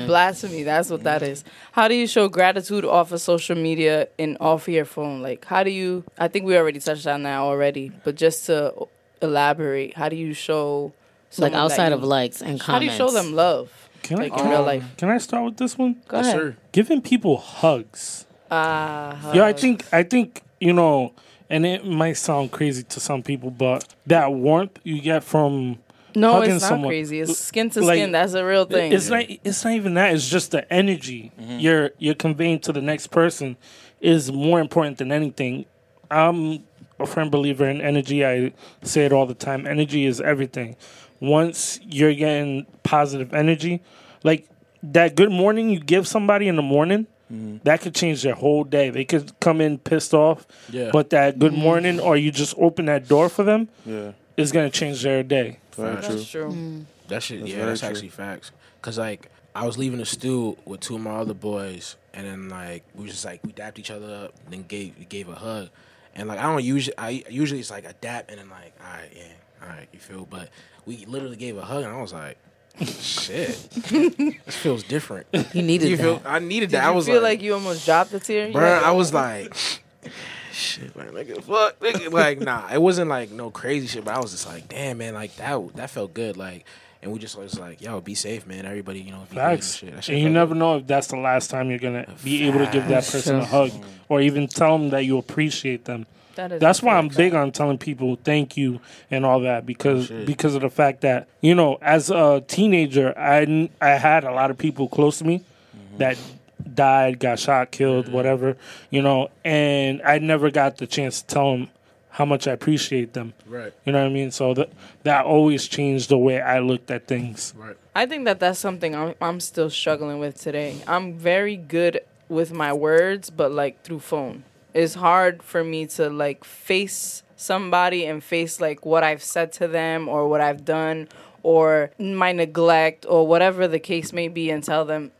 is. Blasphemy. That's what that is. How do you show gratitude off of social media and off of your phone? Like, how do you, I think we already touched on that already, but just to elaborate, how do you show? Like outside of likes and comments. How do you show them love? Can I, like, in real life. Can I start with this one? Go ahead. Sure. Giving people hugs. Ah, uh, hugs. Yeah, I think, I think, you know, and it might sound crazy to some people, but that warmth you get from no, hugging it's not someone, crazy. It's skin to like, skin. That's a real thing. It's not. It's not even that. It's just the energy mm-hmm. you're you're conveying to the next person is more important than anything. I'm a firm believer in energy. I say it all the time. Energy is everything. Once you're getting positive energy, like that good morning you give somebody in the morning, mm. that could change their whole day. They could come in pissed off, yeah. but that good mm. morning or you just open that door for them yeah. is going to change their day. Very that's true. true. Mm. That shit, that's yeah, that's true. Actually facts. Because, like, I was leaving the stew with two of my other boys, and then, like, we just, like, we dapped each other up and then gave, gave a hug. And, like, I don't usually, I usually it's, like, a dap and then, like, all right, yeah. All right, you feel, but we literally gave a hug, and I was like, "Shit, this feels different." You needed you that. Feel, I needed Did that. You I was feel like, like, you almost dropped a tear. Bro, I was like, "Shit, like, nigga, fuck, nigga." Like, nah, it wasn't like no crazy shit, but I was just like, "Damn, man, like that, that felt good." Like, And we just was like, yo, be safe, man. Everybody, you know, be Facts. Shit. Shit and you never know if that's the last time you're going to be able to give that person a hug or even tell them that you appreciate them. That is That's why I'm big on telling people thank you and all that because oh, because of the fact that, you know, as a teenager, I, I had a lot of people close to me mm-hmm. that died, got shot, killed, mm-hmm. whatever, you know, and I never got the chance to tell them how much I appreciate them. Right. You know what I mean? So th- that always changed the way I looked at things. Right. I think that that's something I'm, I'm still struggling with today. I'm very good with my words, but, like, through phone. It's hard for me to, like, face somebody and face, like, what I've said to them or what I've done or my neglect or whatever the case may be and tell them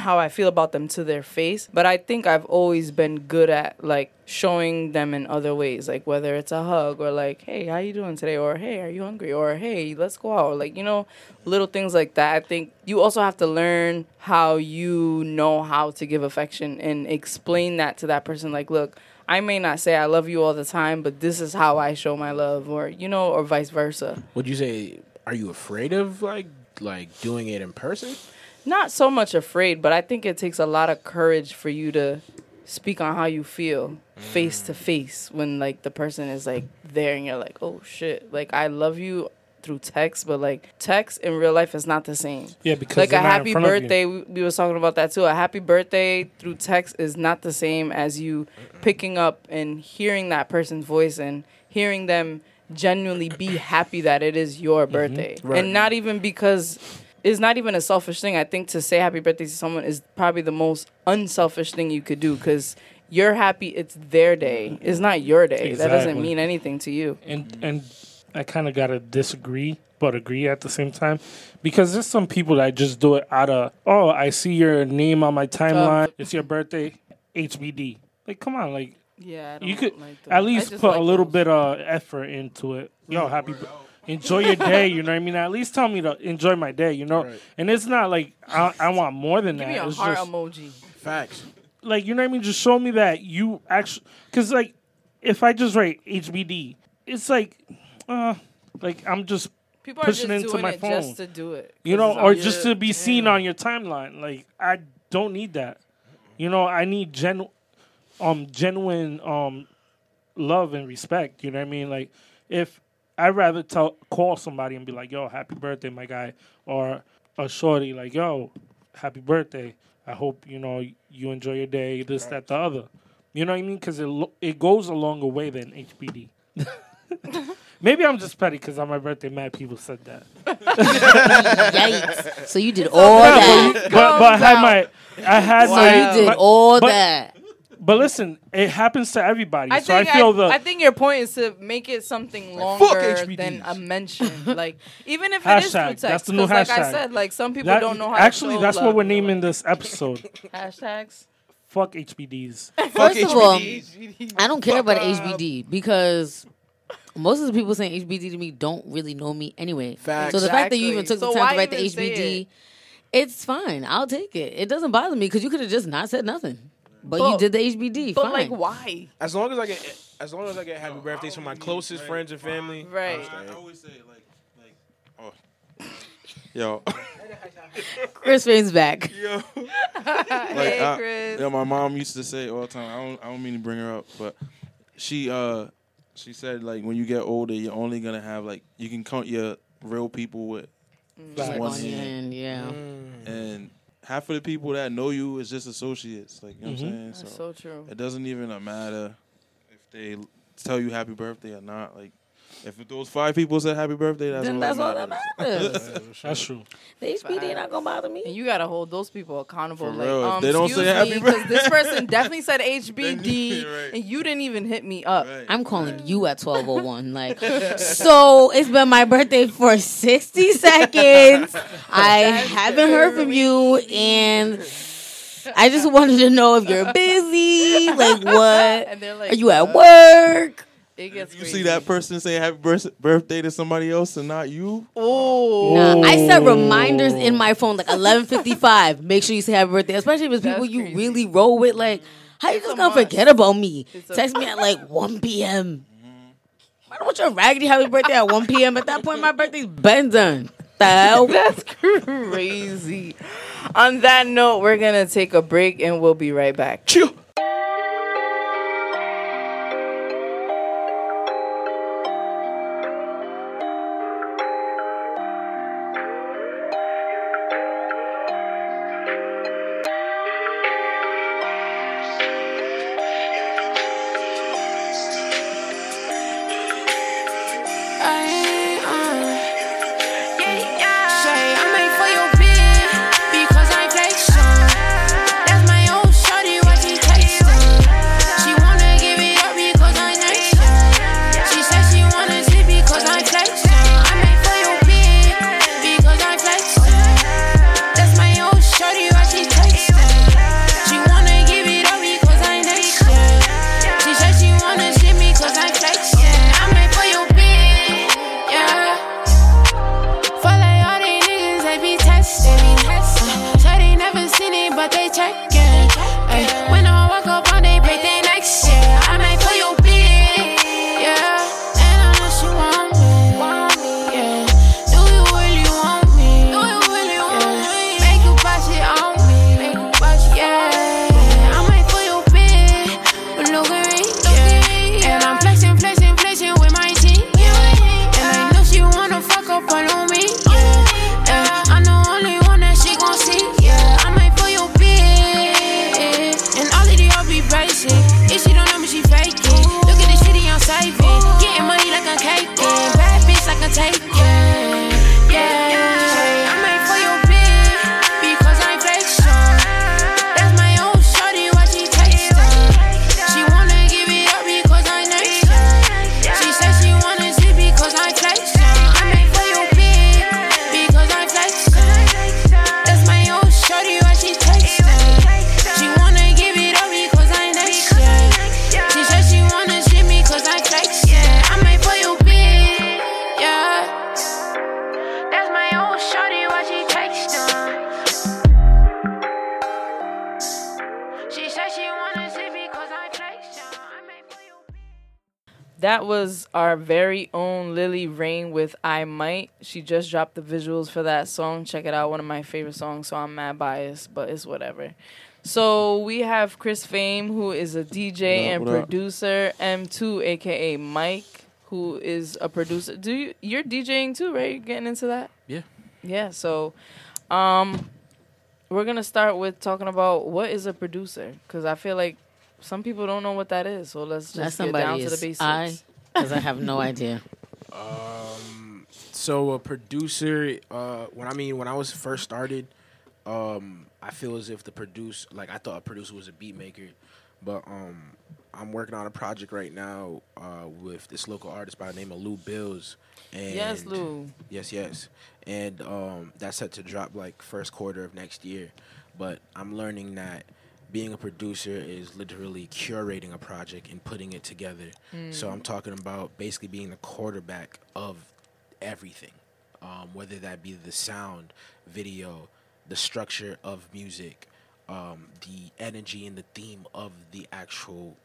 how I feel about them to their face. But I think I've always been good at, like, showing them in other ways, like, whether it's a hug or, like, hey, how you doing today? Or, hey, are you hungry? Or, hey, let's go out. Or, like, you know, little things like that. I think you also have to learn how you know how to give affection and explain that to that person. Like, look, I may not say I love you all the time, but this is how I show my love or, you know, or vice versa. Would you say... Are you afraid of, like, like doing it in person? Not so much afraid, but I think it takes a lot of courage for you to speak on how you feel mm. face to face when, like, the person is, like, there and you're like, oh, shit. Like, I love you through text, but, like, text in real life is not the same. Yeah, because like, a happy birthday, we, we were talking about that, too. A happy birthday through text is not the same as you Mm-mm. picking up and hearing that person's voice and hearing them genuinely be happy that it is your birthday. Mm-hmm. Right. And not even because it's not even a selfish thing. I think to say happy birthday to someone is probably the most unselfish thing you could do because you're happy it's their day. It's not your day. Exactly. That doesn't mean anything to you. And and I kind of got to disagree but agree at the same time because there's some people that just do it out of, oh, I see your name on my timeline. Um, it's your birthday. H B D. Like, come on. Like, yeah, I don't you could like at least put like a little those. bit of effort into it. Yo, happy, b- enjoy your day. You know what I mean? At least tell me to enjoy my day. You know, right. And it's not like I, I want more than Give that. Give me a it's heart just, emoji. Facts. Like you know what I mean? Just show me that you actually, because like if I just write H B D, it's like, uh, like I'm just people pushing are just into doing my it phone just to do it. You know, or your, just to be seen yeah. on your timeline. Like I don't need that. You know, I need general. Um, genuine um, love and respect. You know what I mean? Like, if I'd rather tell call somebody and be like, "Yo, happy birthday, my guy," or a shorty like, "Yo, happy birthday. I hope you know you enjoy your day." This, that, the other. You know what I mean? Because it lo- it goes a longer way than H B D. Maybe I'm just petty because on my birthday, mad people said that. Yikes! So you did all yeah, that. But, but, but I had my, I had wow. my. So you did my, all but, that. But listen, it happens to everybody. I so I feel I, the. I think your point is to make it something longer than a mention. Like even if hashtag, it is through text, that's the new hashtag. Like I said, like some people that, don't know how. Actually, to Actually, that's love. What we're naming this episode. Hashtags. Fuck H B Ds. First of all, I don't care about H B D because most of the people saying H B D to me don't really know me anyway. Facts. So the fact exactly. that you even took so the time to write the H B D, it? it's fine. I'll take it. It doesn't bother me because you could have just not said nothing. But, but you did the H B D. But fine. Like, why? As long as I get, as long as I get happy no, birthdays from my closest friends and family. Right. I, I always say like, like, oh, yo. Chris Fain's back. Yo. Like, hey, I, Chris. Yo, my mom used to say all the time. I don't, I don't mean to bring her up, but she, uh, she said like, when you get older, you're only gonna have like, you can count your real people with mm. just one hand, yeah, mm. and. Half of the people that know you is just associates. Like, you know mm-hmm. what I'm saying? That's so, so true. It doesn't even matter if they tell you happy birthday or not. Like, if those five people said happy birthday, that's then all that's that all matters. That matters. That's true. The H B D not gonna bother me. And you gotta hold those people accountable. For like, real. Um, they don't say happy birthday. This person definitely said H B D, right. and you didn't even hit me up. Right. I'm calling right. you at twelve oh one. Like, so it's been my birthday for sixty seconds. I that's haven't scary. heard from you, and I just wanted to know if you're busy. Like, what? And they're like, are you at work? It gets you crazy. See that person say happy birthday to somebody else and not you? Oh. Nah, I set reminders in my phone, like eleven fifty-five. Make sure you say happy birthday, especially if it's That's people crazy. You really roll with. Like, how you just going to forget about me? It's Text a- me at like one p.m. Mm-hmm. I don't want your raggedy happy birthday at one p.m. At that point, my birthday's been done. style. That's crazy. On that note, we're going to take a break and we'll be right back. Chill. That was our very own Lily Rain with I Might. She just dropped the visuals for that song. Check it out. One of my favorite songs, so I'm mad biased, but it's whatever. So we have Chris Fame, who is a D J and producer. M two, a k a. Mike, who is a producer. Do you, you're DJing too, right? You're getting into that? Yeah. Yeah, so um, we're going to start with talking about what is a producer, because I feel like some people don't know what that is, so let's just get down to the basics. I, because I have no idea. Um, so a producer, uh, when I mean when I was first started, um, I feel as if the produce, like I thought a producer was a beat maker, but um, I'm working on a project right now uh, with this local artist by the name of Lou Bills. And yes, Lou. Yes, yes, and um, that's set to drop like first quarter of next year. But I'm learning that being a producer is literally curating a project and putting it together. Mm. So I'm talking about basically being the quarterback of everything, um, whether that be the sound, video, the structure of music, um, the energy and the theme of the actual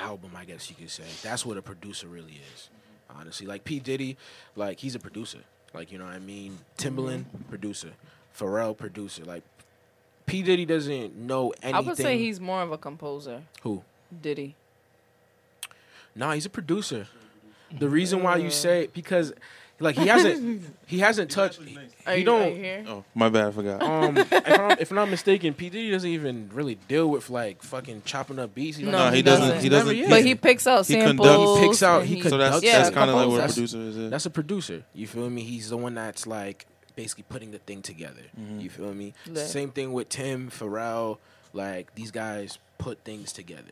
album, I guess you could say. That's what a producer really is, honestly. Like P. Diddy, like he's a producer. Like, you know what I mean? Timbaland, mm-hmm. producer. Pharrell, producer. Like, P. Diddy doesn't know anything. I would say he's more of a composer. Who? Diddy. Nah, he's a producer. The reason why you say, because like he hasn't he hasn't touched. He, are you, he don't. Are you here? Oh, my bad, I forgot. Um, if, I'm, if I'm not mistaken, P. Diddy doesn't even really deal with like fucking chopping up beats. He's no, like, he, he doesn't. doesn't. He doesn't. He, but he picks out he samples. Conducts, he picks out. He so conducts. That's, yeah, that's kind of like what a producer is. Yeah. That's a producer. You feel me? He's the one that's like basically putting the thing together. Mm-hmm. You feel me? Lit. Same thing with Tim, Pharrell. Like, these guys put things together.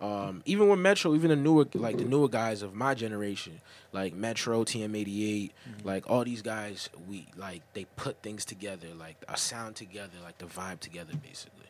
Um, even with Metro, even the newer, like the newer guys of my generation, like Metro, T M eighty-eight, mm-hmm. like all these guys, we like they put things together, like a sound together, like the vibe together, basically.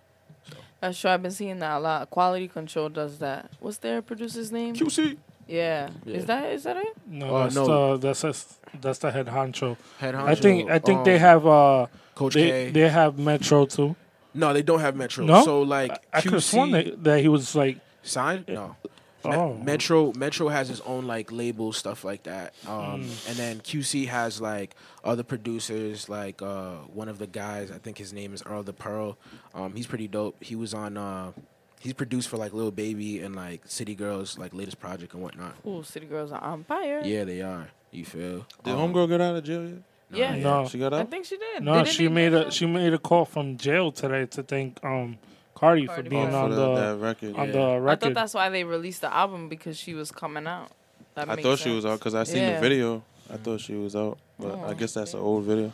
So. That's true. I've been seeing that a lot. Quality Control does that. What's their producer's name? Q C. Yeah. yeah, is that is that it? No, uh, that's, no. The, that's that's that's the head honcho. Head honcho. I think I think um, they have uh, Coach they, K. They have Metro too. No, they don't have Metro. No? So like I, I could have sworn that, that he was like signed. No, Oh. Me- Metro Metro has his own like label, stuff like that. Um, mm. And then Q C has like other producers, like uh, one of the guys, I think his name is Earl the Pearl. Um, he's pretty dope. He was on. Uh, He's produced for like Lil Baby and like City Girls, like latest project and whatnot. Ooh, City Girls are on fire. Yeah, they are. You feel? Did um, Homegirl get out of jail yet? No, yeah, no. She got out. I think she did. No, she made a she made a call from jail today to thank um Cardi, Cardi for being on, for the, the, record. on yeah. the record. I thought that's why they released the album, because she was coming out. That I thought sense. she was out because I seen yeah. the video. I thought she was out, but oh, I guess that's yeah. an old video.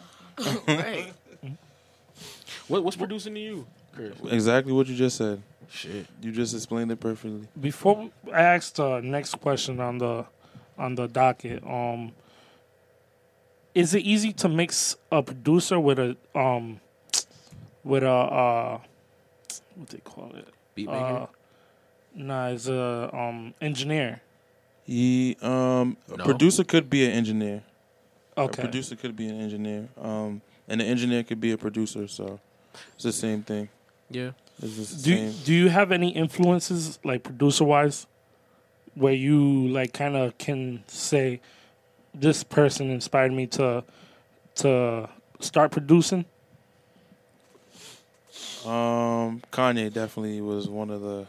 Right. what what's producing to you? Exactly what you just said. Shit, you just explained it perfectly. Before I ask the next question on the on the docket, um, is it easy to mix a producer with a um with a uh, what they call it? Beat maker? Uh, nah, it's a um engineer. He um no. a producer could be an engineer. Okay, a producer could be an engineer. Um, and an engineer could be a producer. So it's the same thing. Yeah. Do do you have any influences, like producer wise, where you like kind of can say, this person inspired me to to start producing? Um, Kanye definitely was one of the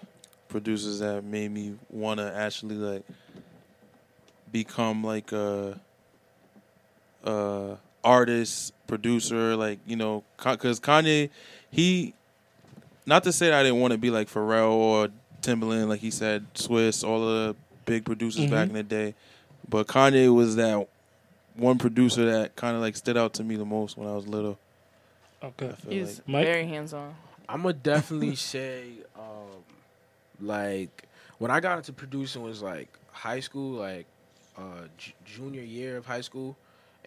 producers that made me want to actually like become like a, a artist, producer, like, you know, because Kanye, he. Not to say that I didn't want to be like Pharrell or Timbaland, like he said, Swiss, all the big producers mm-hmm. back in the day. But Kanye was that one producer that kind of like stood out to me the most when I was little. Okay. He's like. very hands-on. I'm going to definitely say, um, like, when I got into producing was like high school, like uh, j- junior year of high school.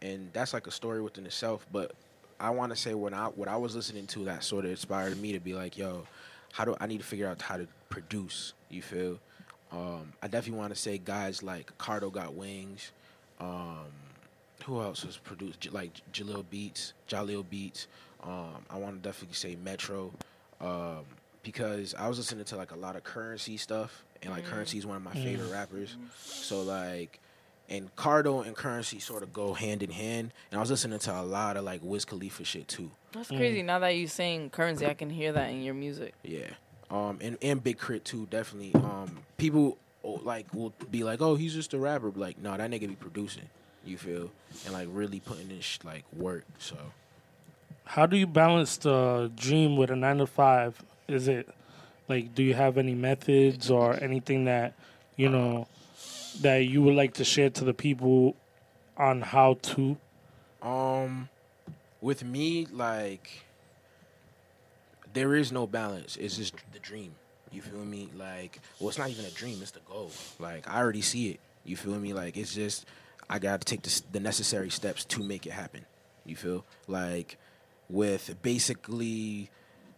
And that's like a story within itself, but I want to say when I what I was listening to that sort of inspired me to be like, yo, how do I need to figure out how to produce? You feel? Um, I definitely want to say guys like Cardo Got Wings. Um, who else was produced? J- like Jaleel Beats, Jaleel Beats. Um, I want to definitely say Metro, um, because I was listening to like a lot of Currency stuff, and like mm. Currency is one of my mm. favorite rappers. So like. And Cardo and Currency sort of go hand in hand. And I was listening to a lot of, like, Wiz Khalifa shit, too. That's crazy. Mm. Now that you're saying Currency, I can hear that in your music. Yeah. Um, and, and Big Crit, too, definitely. Um, people, like, will be like, oh, he's just a rapper. But like, no, nah, that nigga be producing, you feel? And, like, really putting in, sh- like, work, so. How do you balance the dream with a nine to five? Is it, like, do you have any methods or anything that, you know... that you would like to share to the people on how to? Um, with me, like, there is no balance. It's just the dream. You feel me? Like, well, it's not even a dream. It's the goal. Like, I already see it. You feel me? Like, it's just I got to take the, the necessary steps to make it happen. You feel? Like, with basically,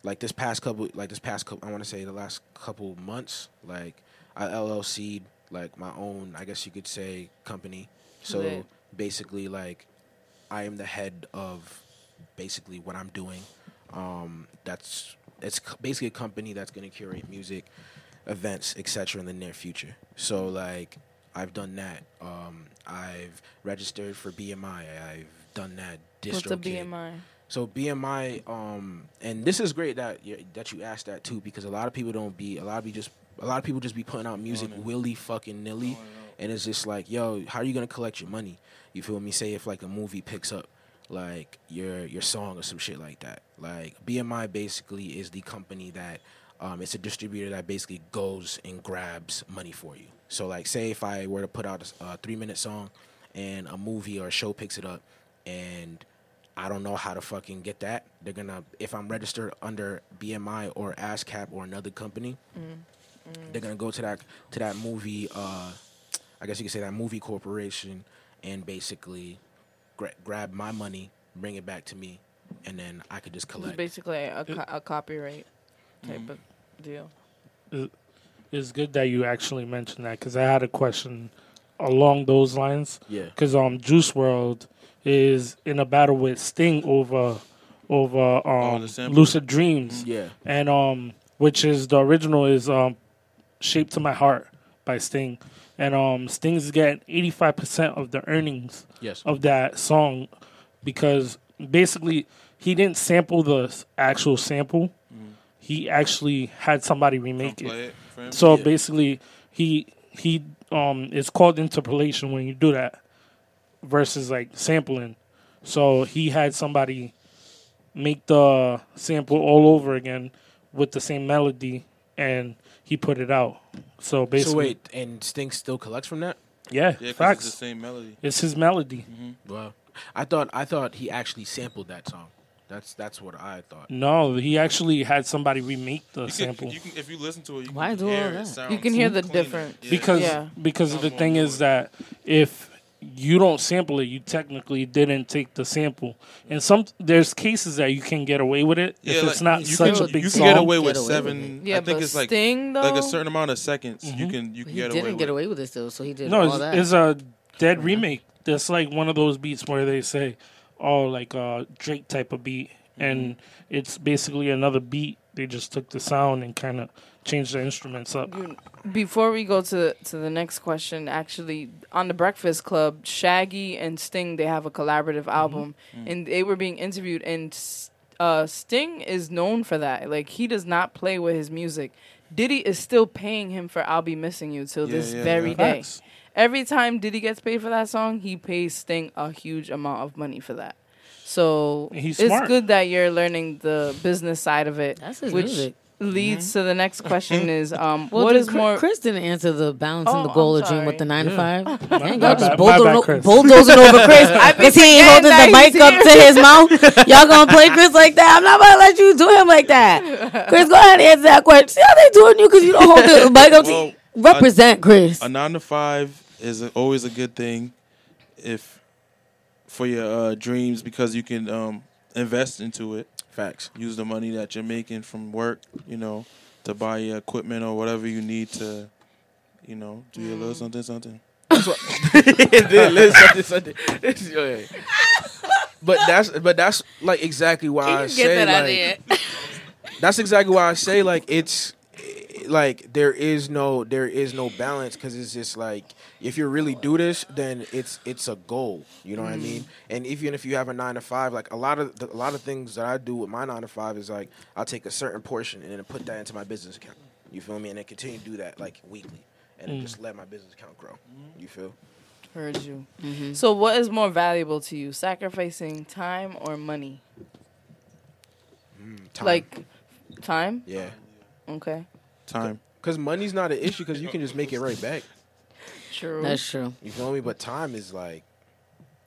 like, this past couple, like, this past couple, I want to say the last couple months, like, I L L C'd, like, my own, I guess you could say, company. So, yeah. basically, like, I am the head of basically what I'm doing. Um, that's it's basically a company that's going to curate music, events, et cetera in the near future. So, like, I've done that. Um, I've registered for B M I. I've done that. What's a B M I? So B M I, um, and this is great that you, that you asked that, too, because a lot of people don't be, a lot of you just, A lot of people just be putting out music oh, willy fucking nilly, oh, and it's just like, yo, how are you gonna collect your money? You feel me? Say if like a movie picks up, like your your song or some shit like that. Like B M I basically is the company that, um, it's a distributor that basically goes and grabs money for you. So like, say if I were to put out a, a three minute song, and a movie or a show picks it up, and I don't know how to fucking get that. They're gonna if I'm registered under B M I or ASCAP or another company. Mm. They're gonna go to that to that movie, uh, I guess you could say that movie corporation, and basically gra- grab my money, bring it back to me, and then I could just collect. It's basically a, co- a copyright type mm. of deal. It's good that you actually mentioned that, because I had a question along those lines. Yeah. Because um, Juice world is in a battle with Sting over over um oh, Lucid Dreams. Yeah. And um, which is the original is um. Shaped to My Heart, by Sting. And um, Sting's getting eighty-five percent of the earnings yes. of that song because basically he didn't sample the actual sample. Mm. He actually had somebody remake it. it for him. So yeah. basically he he um it's called interpolation when you do that versus like sampling. So he had somebody make the sample all over again with the same melody and he put it out. So basically, so wait, and Sting still collects from that? Yeah, yeah, facts. It's the same melody. It's his melody. Mm-hmm. Wow, I thought I thought he actually sampled that song. That's that's what I thought. No, he actually had somebody remake the you sample. Can, you can, if you listen to it, you Why can do hear all that? It you can hear the difference yeah. because yeah. because the thing is that if you don't sample it, you technically didn't take the sample. And some there's cases that you can get away with it yeah, if like, it's not such can, a big song. You can song. get away with get away seven. With yeah, I think it's like Sting, like a certain amount of seconds. Mm-hmm. You can you can get away with. He didn't get away with it though, so he did no, all that. No, it's a dead mm-hmm. remake. That's like one of those beats where they say, "Oh, like a Drake type of beat," mm-hmm. and it's basically another beat. They just took the sound and kind of change the instruments up. Before we go to to the next question, actually, on The Breakfast Club, Shaggy and Sting, they have a collaborative album, mm-hmm. and they were being interviewed, and uh, Sting is known for that. Like, he does not play with his music. Diddy is still paying him for I'll Be Missing You till yeah, this yeah, very yeah. day. Thanks. Every time Diddy gets paid for that song, he pays Sting a huge amount of money for that. So it's good that you're learning the business side of it. That's his which music. Leads mm-hmm. to the next question is um, well, what is Chris, more Chris didn't answer the balancing oh, the goal of dream with the nine yeah. to five. Y'all bad, just bulldozing, bulldozing over Chris because he ain't holding the mic here. Up to his mouth. Y'all gonna play Chris like that? I'm not gonna let you do him like that. Chris, go ahead and answer that question. See how they doing you because you don't hold the mic up well, to represent a, Chris. A nine to five is a, always a good thing if for your uh, dreams because you can um, invest into it. Facts. Use the money that you're making from work, you know, to buy your equipment or whatever you need to, you know, do your little something, something. That's what. little something, something. Okay. But that's but that's like exactly why I get say that like, out of here. That's exactly why I say like it's like there is no there is no balance because it's just like if you really do this then it's it's a goal, you know mm-hmm. what I mean? And even if you have a nine to five, like a lot of the, a lot of things that I do with my nine to five is like I'll take a certain portion and then put that into my business account. You feel me? And then continue to do that like weekly and mm-hmm. just let my business account grow. You feel? Heard you. Mm-hmm. So what is more valuable to you, sacrificing time or money? Mm, time. Like time? Yeah. Okay. Time, because money's not an issue because you can just make it right back. True, that's true. You feel me? But time is like,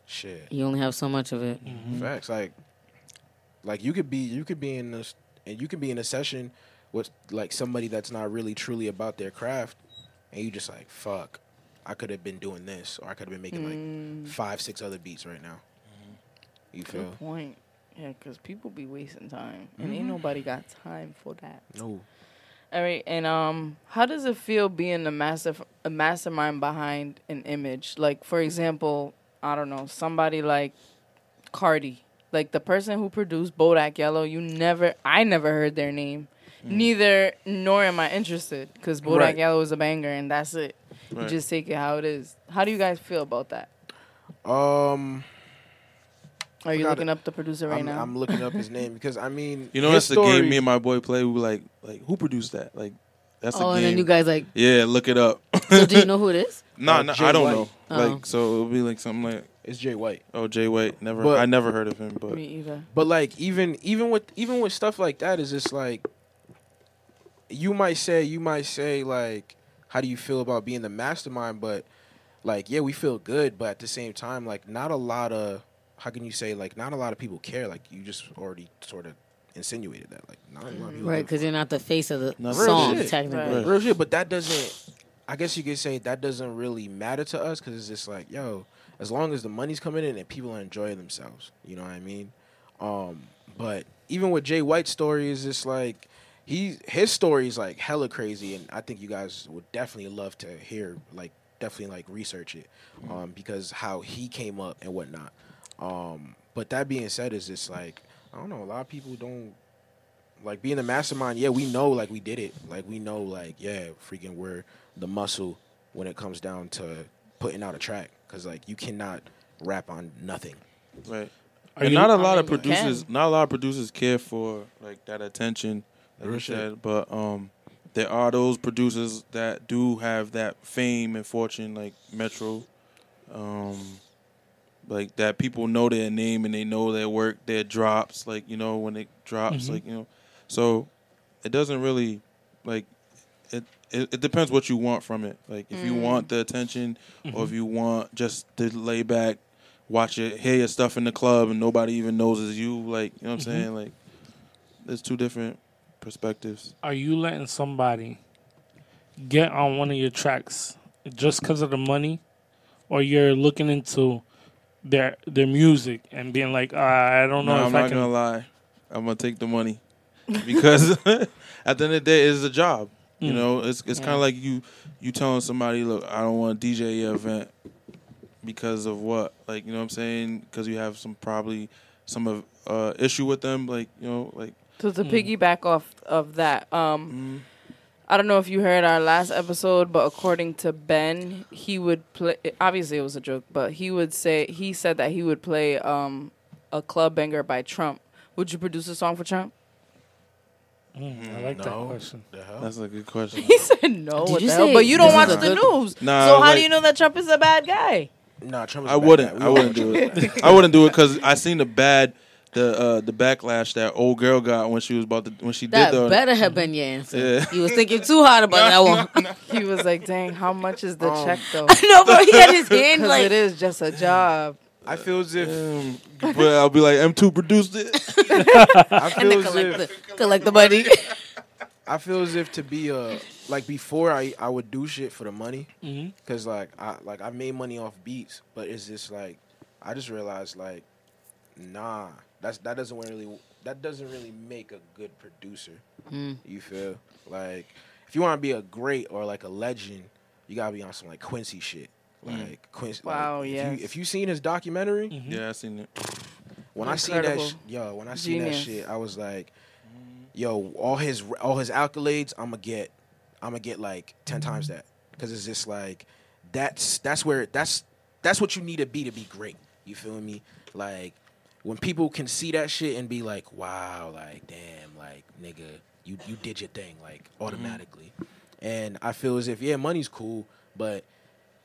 shit. You only have so much of it. Mm-hmm. Facts, like, like you could be, you could be in this, and you could be in a session with like somebody that's not really truly about their craft, and you just like, fuck, I could have been doing this, or I could have been making mm. like five, six other beats right now. Mm-hmm. You feel? Good point. Yeah, because people be wasting time, mm-hmm. and ain't nobody got time for that. No. All right, and um, how does it feel being the master, a mastermind behind an image? Like, for example, I don't know, somebody like Cardi, like the person who produced Bodak Yellow. You never, I never heard their name, mm. neither nor am I interested because Bodak right. Yellow is a banger and that's it. Right. You just take it how it is. How do you guys feel about that? Um. Are you looking it. up the producer right I'm, now? I'm looking up his name because, I mean... You know, that's the game me and my boy play. We were like, like who produced that? Like, that's the oh, game. Oh, and then you guys like... Yeah, look it up. So do you know who it is? No, nah, like nah, I don't White. know. Oh. Like, so it'll be like something like... It's Jay White. Oh, Jay White. Never, but, I never heard of him, but... Me either. But, like, even even with even with stuff like that, it's just like... You might say, you might say, like, how do you feel about being the mastermind? But, like, yeah, we feel good, but at the same time, like, not a lot of... How can you say, like, not a lot of people care? Like, you just already sort of insinuated that. Like, not a lot of people Right, because you're not the face of the not song, real technically. Right. Real shit, but that doesn't, I guess you could say that doesn't really matter to us because it's just like, yo, as long as the money's coming in and people are enjoying themselves. You know what I mean? Um, but even with Jay White's story, it's just like, he his story is, like, hella crazy, and I think you guys would definitely love to hear, like, definitely, like, research it um, because how he came up and whatnot. Um, but that being said, is just like, I don't know, a lot of people don't, like, being a mastermind, yeah, we know, like, we did it. Like, we know, like, yeah, freaking we're the muscle when it comes down to putting out a track, because like you cannot rap on nothing. Right. And you, not a I lot mean, of producers, not a lot of producers care for like that attention, like you said, but um, there are those producers that do have that fame and fortune, like Metro, um, like that people know their name and they know their work, their drops, like you know when it drops, mm-hmm. like you know, so it doesn't really like it. It, it depends what you want from it. Like if mm. you want the attention, mm-hmm. or if you want just to lay back. Watch it, hear your stuff in the club, and nobody even knows it's you. Like, you know what I'm mm-hmm. saying? Like, there's two different perspectives. Are you letting somebody get on one of your tracks just because of the money, or you're looking into their their music and being like, uh, I don't know no, if I'm I can... I'm not going to lie. I'm going to take the money. Because at the end of the day, it's a job. Mm. You know, it's it's mm. kind of like you you telling somebody, look, I don't want to D J your event. Because of what? Like, you know what I'm saying? Because you have some probably some of uh, issue with them. Like, you know, like. So to mm. piggyback off of that, um, mm. I don't know if you heard our last episode, but according to Ben, he would play. Obviously, it was a joke, but he would say he said that he would play um, a club banger by Trump. Would you produce a song for Trump? Mm, I like no. that question. That's a good question. He said no. What the hell? But you don't watch the news. Nah, so how like, do you know that Trump is a bad guy? Nah, Trump. I wouldn't. I wouldn't do it. I wouldn't do it because I seen the bad, the uh, the backlash that old girl got when she was about to when she that did that. Better have been your answer. Yeah. You was thinking too hard about that one. No, no. He was like, "Dang, how much is the um, check though?" I know, bro. He had his hand like it is just a job. I feel as if, um, but I'll be like, M two produced it. I feel and as if the, collect the money. I feel as if to be a. Like before, I, I would do shit for the money, mm-hmm. cause like I like I made money off beats, but it's just like I just realized like nah, that's that doesn't really that doesn't really make a good producer. Mm. You feel like if you want to be a great or like a legend, you gotta be on some like Quincy shit, like mm. Quincy. Wow, like, yeah. If you, if you seen his documentary, mm-hmm. yeah, I seen it. When Incredible. I seen that, sh- yo, when I seen Genius. that shit, I was like, yo, all his all his accolades, I'ma get. I'm gonna get like ten times that because it's just like that's that's where that's that's what you need to be to be great. You feel me? Like when people can see that shit and be like, "Wow, like damn, like nigga, you you did your thing like automatically." Mm-hmm. And I feel as if yeah, money's cool, but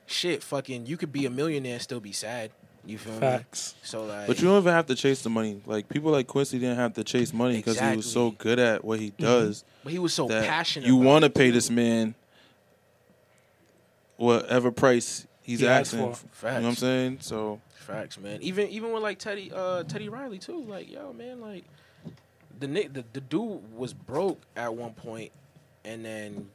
shit, fucking, you could be a millionaire and still be sad. You feel Facts. me? So like, but you don't even have to chase the money. Like people like Quincy didn't have to chase money because exactly. he was so good at what he does. Mm-hmm. But he was so passionate. You want to pay this man whatever price he's he asking. For. Facts. You know what I'm saying? So facts, man. Even even with like Teddy uh, Teddy Riley too. Like yo, man, like the, the the dude was broke at one point, and then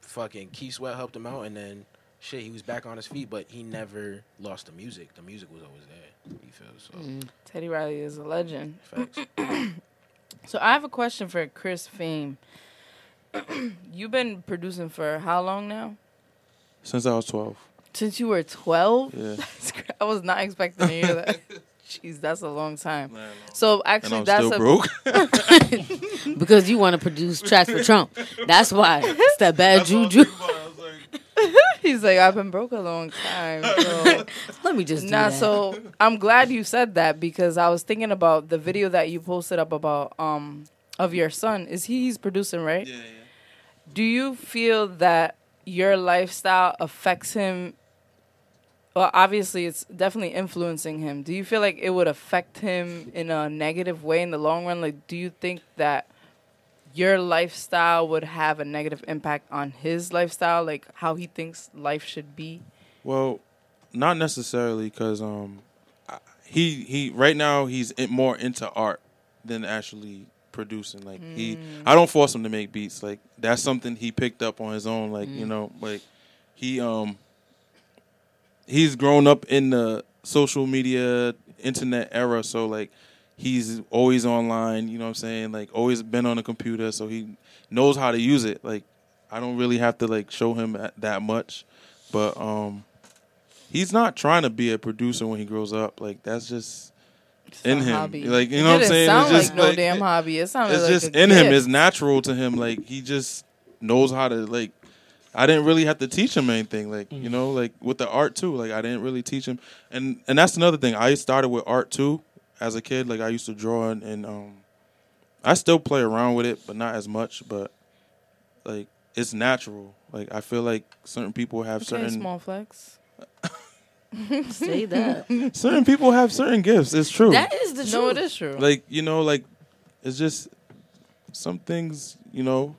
fucking Keith Sweat helped him out, and then. Shit, he was back on his feet, but he never lost the music. The music was always there. You feel so? Mm. Teddy Riley is a legend. Facts. So I have a question for Chris Fame. You've been producing for how long now? Since I was twelve. Since you were twelve? Yeah. I was not expecting to hear that. Jeez, that's a long time. Nah, so actually, and I'm that's still a broke. Because you want to produce tracks for Trump. That's why it's that bad that's juju. He's like, I've been broke a long time. So. Let me just do nah, that. So I'm glad you said that because I was thinking about the video that you posted up about um of your son. Is he he's producing, right? Yeah, yeah. Do you feel that your lifestyle affects him? Well, obviously, it's definitely influencing him. Do you feel like it would affect him in a negative way in the long run? Like, do you think that your lifestyle would have a negative impact on his lifestyle, like how he thinks life should be? Well, not necessarily, because um, he he right now he's in, more into art than actually producing. Like mm. he, I don't force him to make beats. Like that's something he picked up on his own. Like mm. you know, like he um he's grown up in the social media internet era, so like. He's always online, you know what I'm saying? Like, always been on a computer, so he knows how to use it. Like, I don't really have to, like, show him that much. But um, he's not trying to be a producer when he grows up. Like, that's just it's in him. Hobby. Like, you know what I'm saying? It sounds like no like, damn it, hobby. It sounds like It's just like a in gift. him. It's natural to him. Like, he just knows how to, like, I didn't really have to teach him anything, like, mm. you know, like with the art too. Like I didn't really teach him, and and that's another thing. I started with art too as a kid. Like I used to draw, and, and um, I still play around with it, but not as much. But like it's natural. Like I feel like certain people have okay, certain small flex. Say that. Certain people have certain gifts. It's true. That is the truth. No, it is true. Like you know, like it's just some things. You know,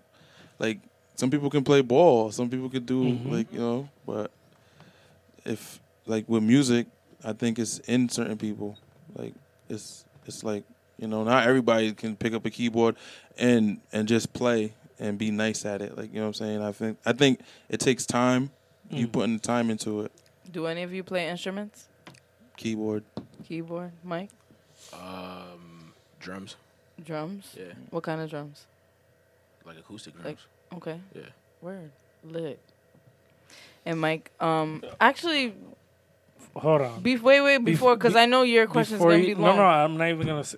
like. Some people can play ball. Some people could do, mm-hmm. like, you know, but if, like, with music, I think it's in certain people. Like, it's, it's like, you know, not everybody can pick up a keyboard and, and just play and be nice at it. Like, you know what I'm saying? I think I think it takes time. Mm-hmm. You putting time into it. Do any of you play instruments? Keyboard. Keyboard. Mike? Um, drums. Drums? Yeah. What kind of drums? Like acoustic drums. Like, okay. Yeah. Word. Lit. And Mike, um, actually, hold on. Be- wait, wait, before, because be- I know your question's going to be long. No, no, I'm not even going to say.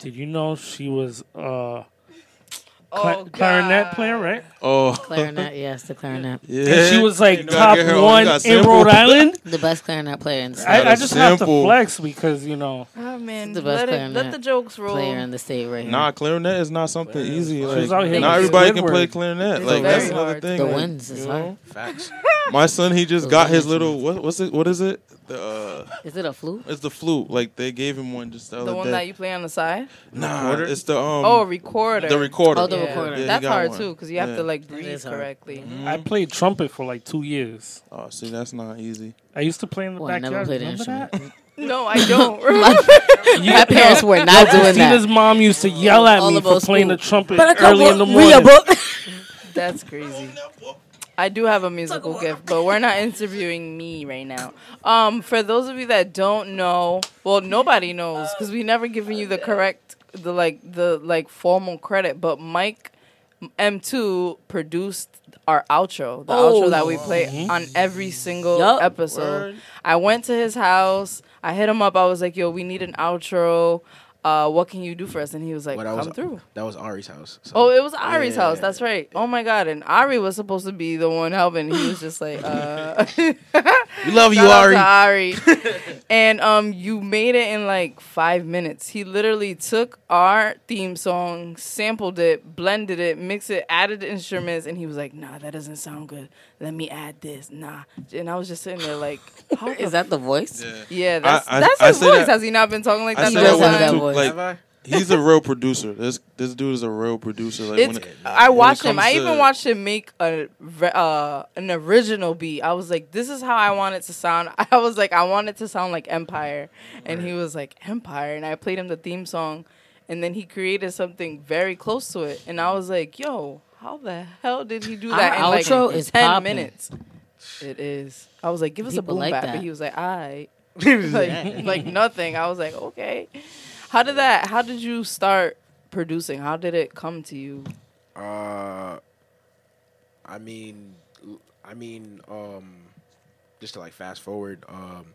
Did you know she was a uh, cl- oh, clarinet player, right? Oh. Clarinet, yes, the clarinet. Yeah. And she was like you know, top one in Rhode Island. The best clarinet player in the state. I, I just sample. have to flex because, you know. Oh, man. The best let, it, let the jokes roll. Player in the state right nah, here. Clarinet is not something clarinet. easy. Like, not everybody Squidward. can play clarinet. It's like that's hard. another thing. The like, winds is hard. Facts. My son, he just the got his little, what, what's it, what is it? The, uh, is it a flute? It's the flute. Like, they gave him one just the other day. The one that you play on the side? Nah, recorder? it's the, um. Oh, recorder. The recorder. Oh, the yeah. recorder. Yeah, that's hard, one. too, because you have yeah. to, like, breathe correctly. Mm-hmm. I played trumpet for, like, two years. Oh, see, that's not easy. I used to play in the backyard. I never played an instrument. No, I don't. My, my parents were not doing Tina's that. Tina's mom used to yell at All me for playing school. the trumpet early in the morning. That's crazy. I do have a musical gift, but we're not interviewing me right now. Um, for those of you that don't know, well, nobody knows because we never given you the correct, the like, the like formal credit. But Mike M two produced our outro, the oh. outro that we play mm-hmm. on every single yep. episode. Word. I went to his house. I hit him up. I was like, yo, we need an outro. Uh, what can you do for us? And he was like, well, come was, through. That was Ari's house. So. Oh, it was Ari's yeah, house. Yeah, that's right. Yeah. Oh, my God. And Ari was supposed to be the one helping. He was just like, uh. We love you, Ari. Ari. And um, you made it in like five minutes. He literally took our theme song, sampled it, blended it, mixed it, added instruments. And he was like, nah, that doesn't sound good. Let me add this. Nah. And I was just sitting there like. How Is that the voice? Yeah, yeah that's, I, I, that's his voice. That, Has he not been talking like that? He does have that voice. Like, he's a real producer. This this dude is a real producer. Like when it, I when watched him. I even watched him make a uh, an original beat. I was like, this is how I want it to sound. I was like, I want it to sound like Empire. And right. he was like, Empire. And I played him the theme song. And then he created something very close to it. And I was like, yo, how the hell did he do that Our in outro like is ten poppin'. minutes? It is. I was like, give us People a boom like back. That. But he was like, all right. like, like nothing. I was like, okay. How did that? How did you start producing? How did it come to you? Uh, I mean, I mean, um, just to like fast forward, um,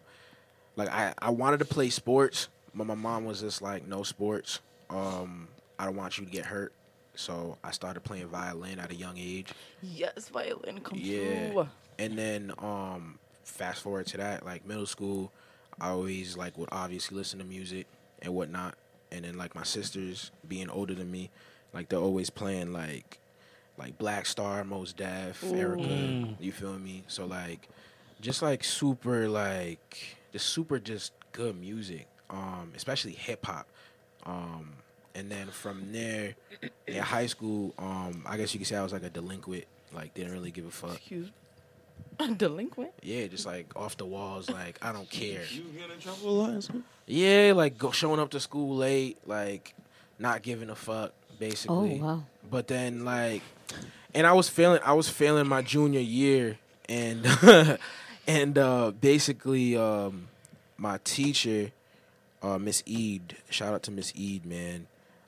like I, I wanted to play sports, but my mom was just like, no sports. Um, I don't want you to get hurt, so I started playing violin at a young age. Yes, violin come yeah. through. And then um, fast forward to that, like middle school, I always like would obviously listen to music. And whatnot, and then like my sisters being older than me, like they're always playing like, like Black Star, Mos Def, Ooh. Erica. You feel me? So like, just like super like just super just good music, um, especially hip hop, um, and then from there, in high school, um, I guess you could say I was like a delinquent, like didn't really give a fuck. Excuse me. A delinquent? Yeah, just like off the walls, like I don't care. You get in trouble a lot in school? Yeah, like go, showing up to school late, like not giving a fuck, basically. Oh wow! But then like, and I was failing. I was failing my junior year, and and uh, basically um, my teacher, uh, Miss Eid. Shout out to Miss Eid, man.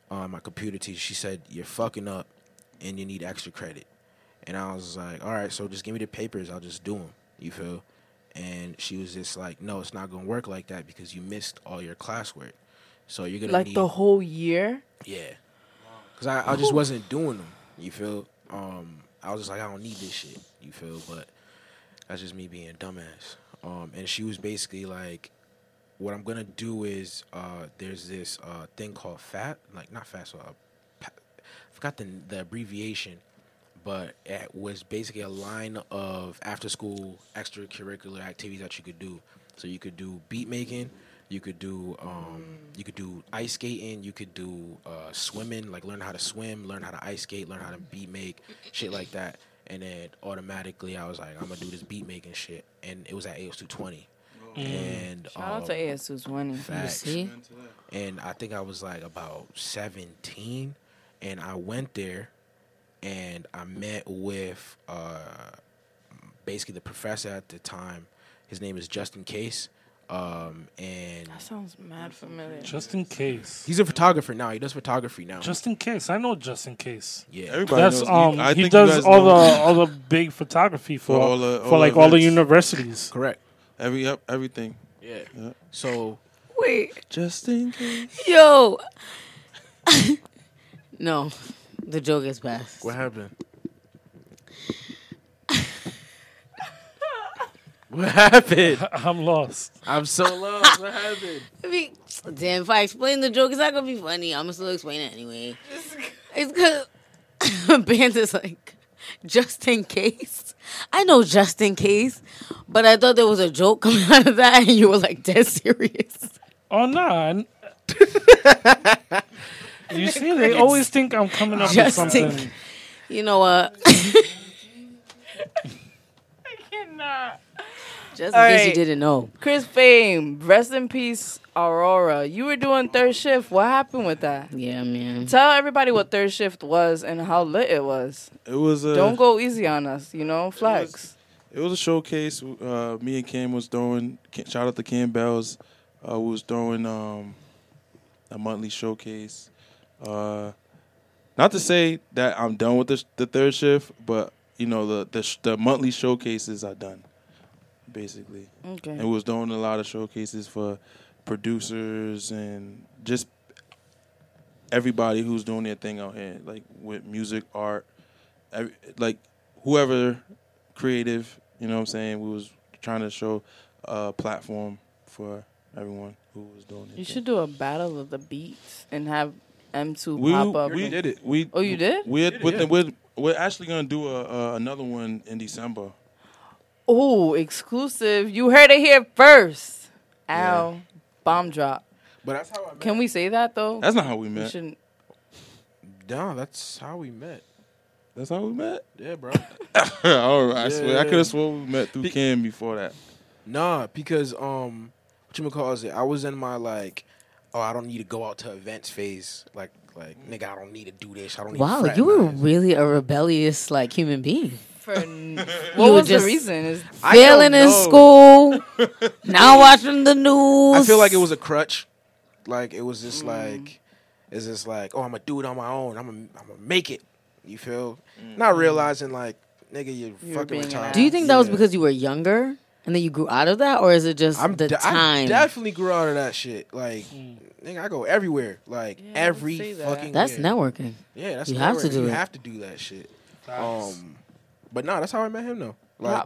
Uh, my computer teacher. She said you're fucking up, and you need extra credit. And I was like, all right, so just give me the papers. I'll just do them. You feel? And she was just like, no, it's not going to work like that because you missed all your classwork. So you're going to Like need... the whole year? Yeah. Because I, I just wasn't doing them. You feel? Um, I was just like, I don't need this shit, you feel? But that's just me being dumbass. Um, and she was basically like, what I'm going to do is uh, there's this uh, thing called F A T, like not FAT, so I, I forgot the, the abbreviation, but it was basically a line of after-school extracurricular activities that you could do. So you could do beat making, you could do um, you could do ice skating, you could do uh, swimming, like learn how to swim, learn how to ice skate, learn how to beat make, shit like that. And then automatically I was like, I'm going to do this beat making shit. And it was at A O S two twenty. Mm. And, Shout um, out to A S two twenty. Facts. You see? And I think I was like about seventeen. And I went there and I met with uh, basically the professor at the time. His name is Justin Case. Um, and that sounds mad familiar. Justin Case. He's a photographer now. He does photography now. Justin Case. I know Justin Case. Yeah, everybody That's, knows. Um, I he think does all know. the all the big photography for for, all the, all for like events. all the universities. Correct. Every yep, everything. Yeah. Yep. So wait, Justin Case. Yo. No, the joke is past. What happened? What happened? I'm lost. I'm so lost. What happened? I mean, damn, if I explain the joke, it's not going to be funny. I'm going to still explain it anyway. It's because Bands is like, just in case. I know just in case, but I thought there was a joke coming out of that, and you were like, dead serious. Oh, no. Nah. You see, they always think I'm coming up just with something. In, you know what? I cannot. Just in All case right. you didn't know. Chris Fame, rest in peace, Aurora. You were doing third shift. What happened with that? Yeah, man. Tell everybody what third shift was and how lit it was. It was a... Don't go easy on us, you know? Flex. It was, it was a showcase. Uh, me and Cam was throwing... Shout out to Cam Bells. Uh, we was throwing um, a monthly showcase. Uh, not to say that I'm done with the, the third shift, but, you know, the, the, the monthly showcases are done. Basically, okay. And we was doing a lot of showcases for producers and just everybody who's doing their thing out here, like with music, art, every, like whoever creative. You know what I'm saying? We was trying to show a platform for everyone who was doing it. You thing. should do a battle of the beats and have M two we, pop up. We did it. We oh, you did? We're did we're, yeah. we're we're actually gonna do a, uh, another one in December. Oh, exclusive. You heard it here first. Ow. Yeah. Bomb drop. But that's how I met. Can we say that, though? That's not how we met. We shouldn't. No, that's how we met. That's how we met? Yeah, bro. All right. Yeah. I swear. I could have sworn we met through Be- Cam before that. Nah, because, um, whatchamacallit, I was in my, like, oh, I don't need to go out to events phase. Like, like nigga, I don't need to do this. I don't need to Wow, you were really a rebellious, like, human being. N- what was the reason? Failing in school, not watching the news. I feel like it was a crutch. Like it was just mm. like, it's just like, oh, I'm gonna do it on my own. I'm gonna, I'm gonna make it. You feel? Mm. Not realizing like, nigga, you're, you're fucking retired. Do you think that yeah. was because you were younger and then you grew out of that, or is it just I'm the de- time? I definitely grew out of that shit. Like, mm. nigga, I go everywhere. Like yeah, every that. fucking. That's year. networking. Yeah, that's you networking. have to do. You it. have to do that shit. Nice. Um. But nah, that's how I met him though. Like, wow.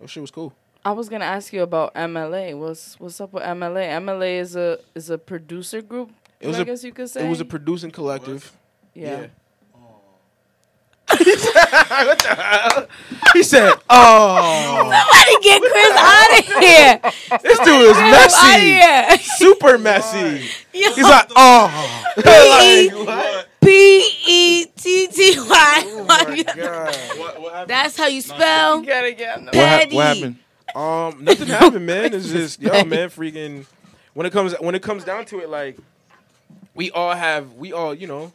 That shit was cool. I was gonna ask you about M L A. What's what's up with M L A? M L A is a is a producer group. It was I a, guess you could say it was a producing collective. Yeah. yeah. What the hell? He said, "Oh, somebody get Chris out of here! This somebody dude is messy, super messy." Yo. He's like, "Oh, P like, E T T Y." Oh my God. What, what that's how you spell. You gotta get what, ha- what happened? Um, nothing happened, man. It's just yo, man, freaking. When it comes when it comes down to it, like we all have, we all, you know.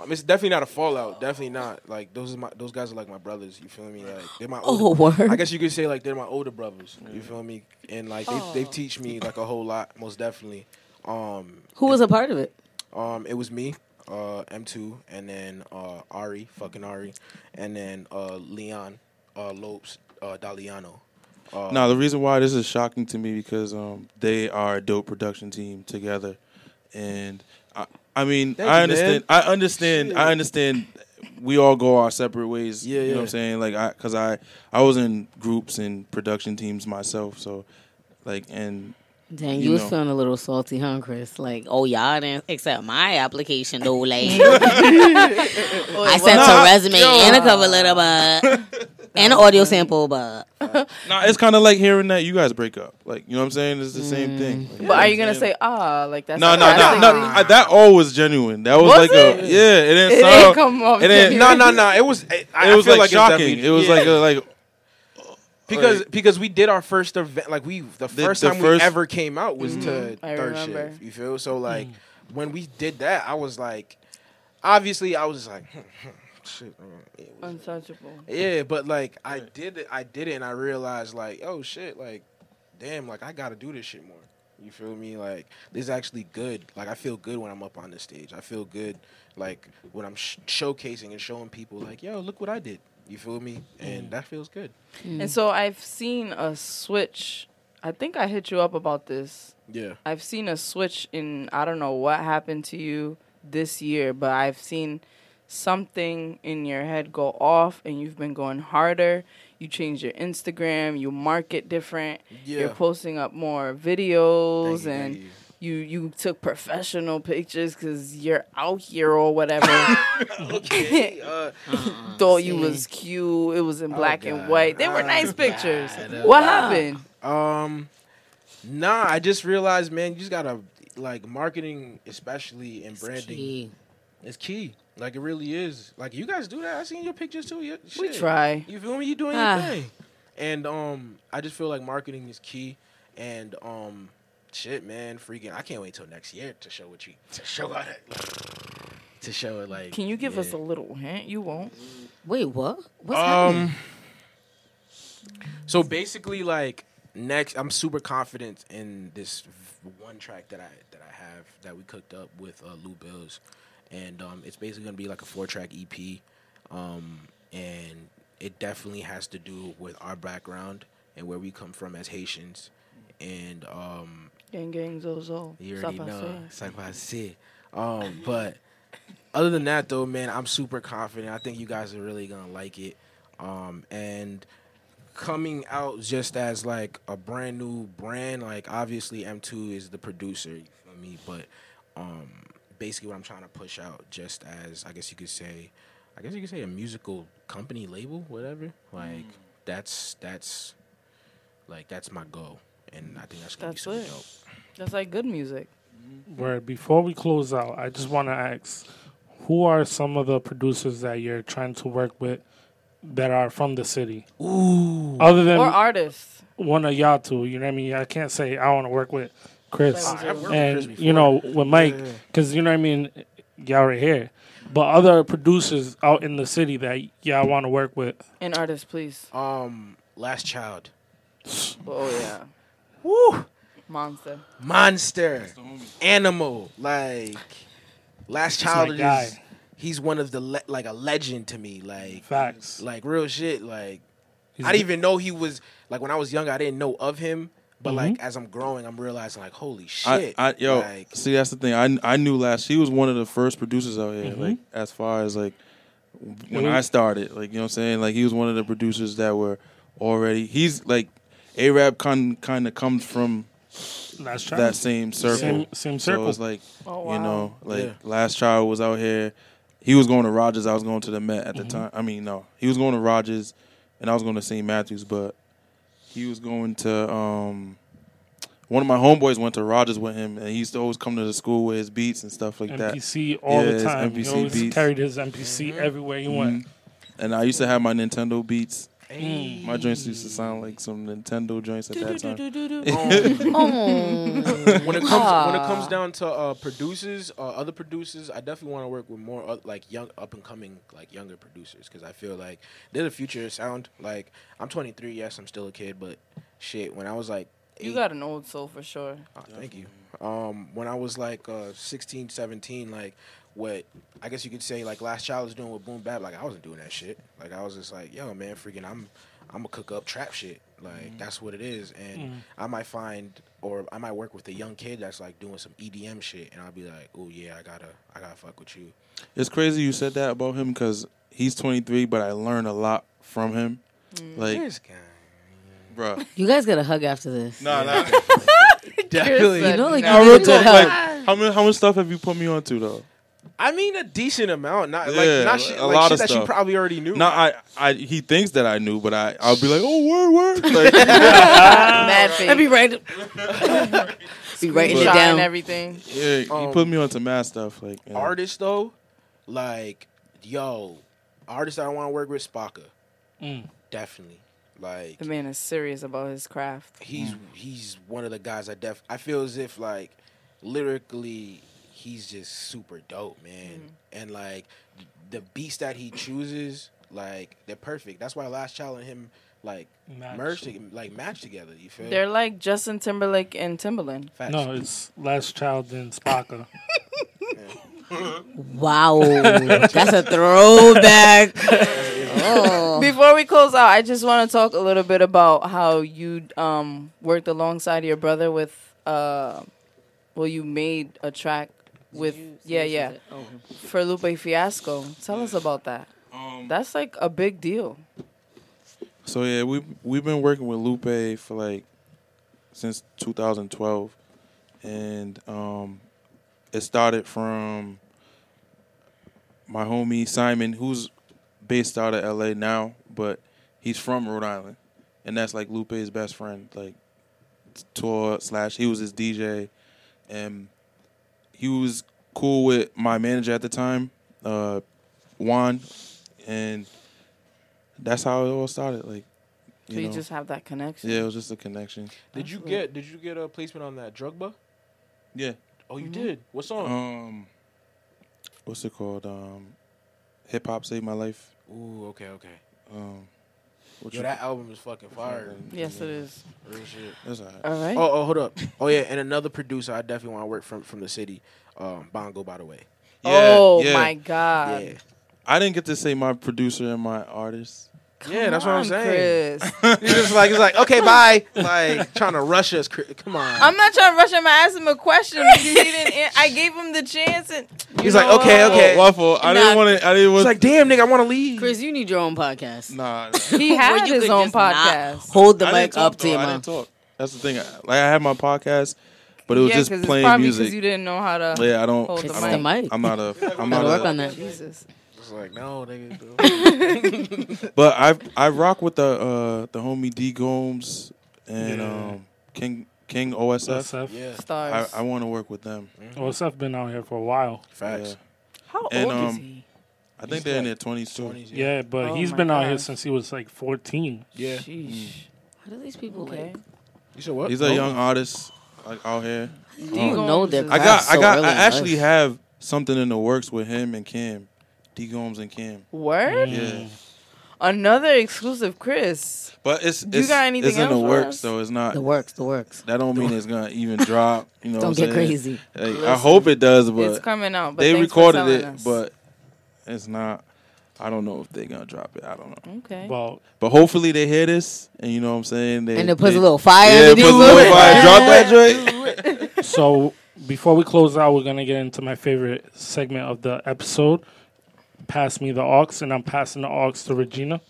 Um, it's definitely not a fallout. Definitely not. Like those is my those guys are like my brothers. You feel me? Like they're my older, oh word. I guess you could say like they're my older brothers. You yeah. feel me? And like oh. they they teach me like a whole lot. Most definitely. Um, Who was a part of it? Um, it was me, uh, M two, and then uh, Ari, fucking Ari, and then uh, Leon, uh, Lopes, uh, Daliano. Uh, now the reason why this is shocking to me because um, they are a dope production team together, and. I, I mean, Thank I understand. Man. I understand. Shit. I understand we all go our separate ways. Yeah, yeah. You know what I'm saying? Like, I, cause I, I was in groups and production teams myself. So, like, and. Dang, you, you was know. feeling a little salty, huh, Chris? Like, oh, y'all didn't accept my application, though, like. I sent nah, a resume yo. and a cover letter, but. And an audio sample, but. Nah, it's kind of like hearing that you guys break up. Like, you know what I'm saying? It's the mm. same thing. Like, but are you going to say, ah, oh, like that's. No, no, no, no. That all was genuine. That was, was like it? a. Yeah, it didn't sound. It didn't come off. No, no, no. It was, it, I, it was I feel like, like shocking. It was yeah. like, a, like. Because like, because we did our first event, like we the first the, the time first we ever came out was mm-hmm. to Third Shift. You feel? So like mm. when we did that, I was like, obviously I was just like, shit, it was, untouchable. Yeah, but like I did it, I did it, and I realized like, oh shit, like, damn, like I gotta do this shit more. You feel me? Like, this is actually good. Like, I feel good when I'm up on the stage. I feel good, like, when I'm sh- showcasing and showing people, like, yo, look what I did. You feel me? And that feels good. Mm. And so I've seen a switch. I think I hit you up about this. Yeah. I've seen a switch in, I don't know what happened to you this year, but I've seen something in your head go off, and you've been going harder. You change your Instagram. You market different. Yeah. You're posting up more videos, you, and you you took professional pictures because you're out here or whatever. Okay. Uh, Thought see. you was cute. It was in black oh, and white. They were oh, nice God. pictures. Oh, what wow. happened? Um, nah, I just realized, man, you just gotta, like, marketing, especially, and branding. It's key. It's key. Like, it really is. Like, you guys do that. I seen your pictures, too. Your shit. We try. You feel me? You doing ah. your thing. And um, I just feel like marketing is key. And um, shit, man, freaking, I can't wait till next year to show what you, to show out it. To show it, like. Can you give yeah. us a little hint? You won't. Wait, what? What's um, happening? So, basically, like, next, I'm super confident in this one track that I that I have that we cooked up with uh, Lou Bills. And um, it's basically going to be like a four-track E P. Um, and it definitely has to do with our background and where we come from as Haitians. And um, gang, gang, zozo. You already know. Um, but other than that, though, man, I'm super confident. I think you guys are really going to like it. Um, and coming out just as like a brand new brand, like obviously M two is the producer, you feel me? But um, basically what I'm trying to push out just as, I guess you could say, I guess you could say a musical company label, whatever. Like, mm. that's, that's, like, that's my goal. And I think that's going to be super dope. That's like good music. Word. Before we close out, I just want to ask, who are some of the producers that you're trying to work with that are from the city? Ooh. Other than. Or artists. One of y'all two, you know what I mean? I can't say I want to work with Chris, oh, and, you know, with Mike, because, you know what I mean, y'all right here. But other producers out in the city that y'all want to work with. And artists, please. Um, Last Child. Oh, yeah. Woo! Monster. Monster. Animal. Like, Last Child is, guy. he's one of the, le- like, a legend to me. Like, facts. Like, real shit. Like, he's I didn't even know he was, like, when I was younger, I didn't know of him. But, mm-hmm. like, as I'm growing, I'm realizing, like, holy shit. I, I, yo, like, see, that's the thing. I I knew Last. She was one of the first producers out here, mm-hmm. like, as far as, like, when mm-hmm. I started. Like, you know what I'm saying? Like, he was one of the producers that were already. He's, like, A-Rab con, kind of comes from Last that same circle. Same, same circle. So it was, like, oh, wow. you know, like, yeah. Last Child was out here. He was going to Rogers. I was going to the Met at mm-hmm. the time. I mean, no. He was going to Rogers, and I was going to Saint Matthews, but. He was going to, um, one of my homeboys went to Rogers with him, and he used to always come to the school with his beats and stuff like M P C that. M P C all yeah, the time. He always beats. Carried his M P C mm-hmm. everywhere he mm-hmm. went. And I used to have my Nintendo beats. Hey. My joints used to sound like some Nintendo joints at do, that do, time. Do, do, do, do. Oh. When it comes when it comes down to uh, producers, uh, other producers, I definitely want to work with more uh, like young up and coming like younger producers because I feel like they're the future of sound. Like I'm twenty-three, yes, I'm still a kid, but shit, when I was like eight, you got an old soul for sure. Uh, thank you. Um, when I was like uh, sixteen, seventeen, like. What I guess you could say, like Last Child was doing with Boom Bap, like I wasn't doing that shit. Like I was just like, yo, man, freaking, I'm, I'm gonna cook up trap shit. Like mm. that's what it is, and mm. I might find or I might work with a young kid that's like doing some E D M shit, and I'll be like, oh yeah, I gotta, I gotta fuck with you. It's crazy you said that about him because he's twenty-three, but I learned a lot from him. Mm. Like, this guy. Bro. You guys got to hug after this. No, no. Definitely. You know, like, no, you real talk, like, how much how much stuff have you put me onto, though? I mean, a decent amount. Not yeah, like not shit, a like lot shit of that stuff. You probably already knew. No, I, I, he thinks that I knew, but I, I'll be like, oh, word, word. Like, mad thing. I'd be writing, be writing it down and everything. Yeah, he um, put me onto mad stuff. Like, you know. Artists though, like, yo, artists I want to work with, Spaka, mm. definitely. Like, the man is serious about his craft. He's mm. he's one of the guys I def. I feel as if like lyrically. He's just super dope, man. Mm-hmm. And, like, the beats that he chooses, like, they're perfect. That's why Last Child and him, like, match. merged, to, like, match together. You feel? They're like Justin Timberlake and Timbaland. Facts. No, it's Last Child and Spaka. Wow. That's a throwback. Oh. Before we close out, I just want to talk a little bit about how you um, worked alongside your brother with, uh, well, you made a track. With yeah yeah oh. for Lupe Fiasco, tell us about that. Um, That's like a big deal. So yeah, we we've been working with Lupe for like since two thousand twelve, and um, it started from my homie Simon, who's based out of L A now, but he's from Rhode Island, and that's like Lupe's best friend, like tour slash he was his D J, and. He was cool with my manager at the time, uh, Juan, and that's how it all started. Like, you so you know. Just have that connection. Yeah, it was just a connection. Did that's you cool. get? Did you get a placement on that Drug Bar? Yeah. Oh, you mm-hmm. did. What song? Um, what's it called? Um, Hip Hop Saved My Life. Ooh, okay, okay. Um, yo, you that album is fucking fire. Yes, yeah. It is. Real shit. That's all right. All right. Oh, oh, hold up. Oh, yeah, and another producer I definitely want to work from from the city, um, Bongo, by the way. Yeah, oh, yeah. My God. Yeah. I didn't get to say my producer and my artist. Come yeah, that's on, what I'm saying. Chris. You're just like, it's like, okay, bye. Like, trying to rush us. Come on. I'm not trying to rush him. I asked him a question. He didn't, I gave him the chance. And he's like, okay, what? okay. Waffle. I nah. didn't want to. I didn't want. He's like, damn, nigga, I want to leave. Chris, you need your own podcast. Nah. nah. He had his, his own podcast. Hold the I mic talk, up to him. I didn't talk. That's the thing. Like, I had my podcast, but it was yeah, just playing it's music. Because you didn't know how to. Yeah, I don't. Hold it's the, the mic. mic. I'm not a. I'm not work on that. Jesus. Like no, nigga. But I I rock with the uh, the homie D Gomes and yeah. um, King King O S F. Yeah, stars. I, I want to work with them. Mm-hmm. O S F been out here for a while. Facts. Yeah. How and, old um, is he? I think he's they're like in their twenties too. twenties, yeah. yeah, but oh he's been God. out here since he was like fourteen. Yeah. Sheesh. Mm. How do these people okay. live? You said what? He's a young artist like out here. Do you um, know that? I got so I got really I actually nice. have something in the works with him and Kim. D Gomes and Kim. Word? Yeah. Another exclusive, Chris. But it's it's, you got anything it's in else the works, though. It's not the works. The works. That don't mean it's gonna even drop. You know, don't get saying? crazy. Like, I hope it does, but it's coming out. But they recorded it, us. but it's not. I don't know if they're gonna drop it. I don't know. Okay. Well, but hopefully they hear this, and you know what I'm saying. They, and it puts they, a little fire. Yeah, it puts a little fire. Drop that joint. So before we close out, we're gonna get into my favorite segment of the episode. Pass me the aux, and I'm passing the aux to Regina.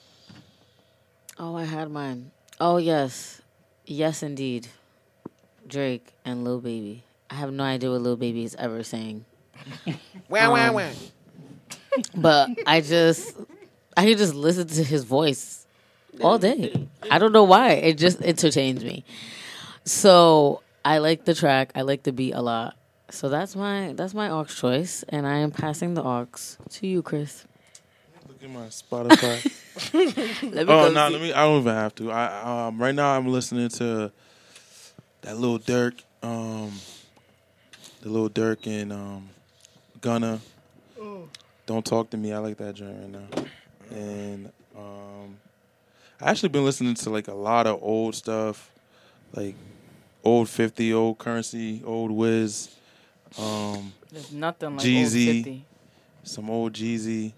Oh, I had mine. Oh, yes. Yes, indeed. Drake and Lil Baby. I have no idea what Lil Baby is ever saying. Wow, wow, wow. But I just, I could just listen to his voice all day. I don't know why. It just entertains me. So I like the track. I like the beat a lot. So that's my that's my aux choice, and I am passing the aux to you, Chris. Look at my Spotify. let me oh no, nah, let me. I don't even have to. I um, right now I'm listening to that little Dirk, um, the little Dirk and um, Gunna. Oh. Don't talk to me. I like that joint right now, and um, I actually been listening to like a lot of old stuff, like old fifty, old Currency, old Wiz. Um, There's nothing like Jeezy, old fifty. Some old Jeezy.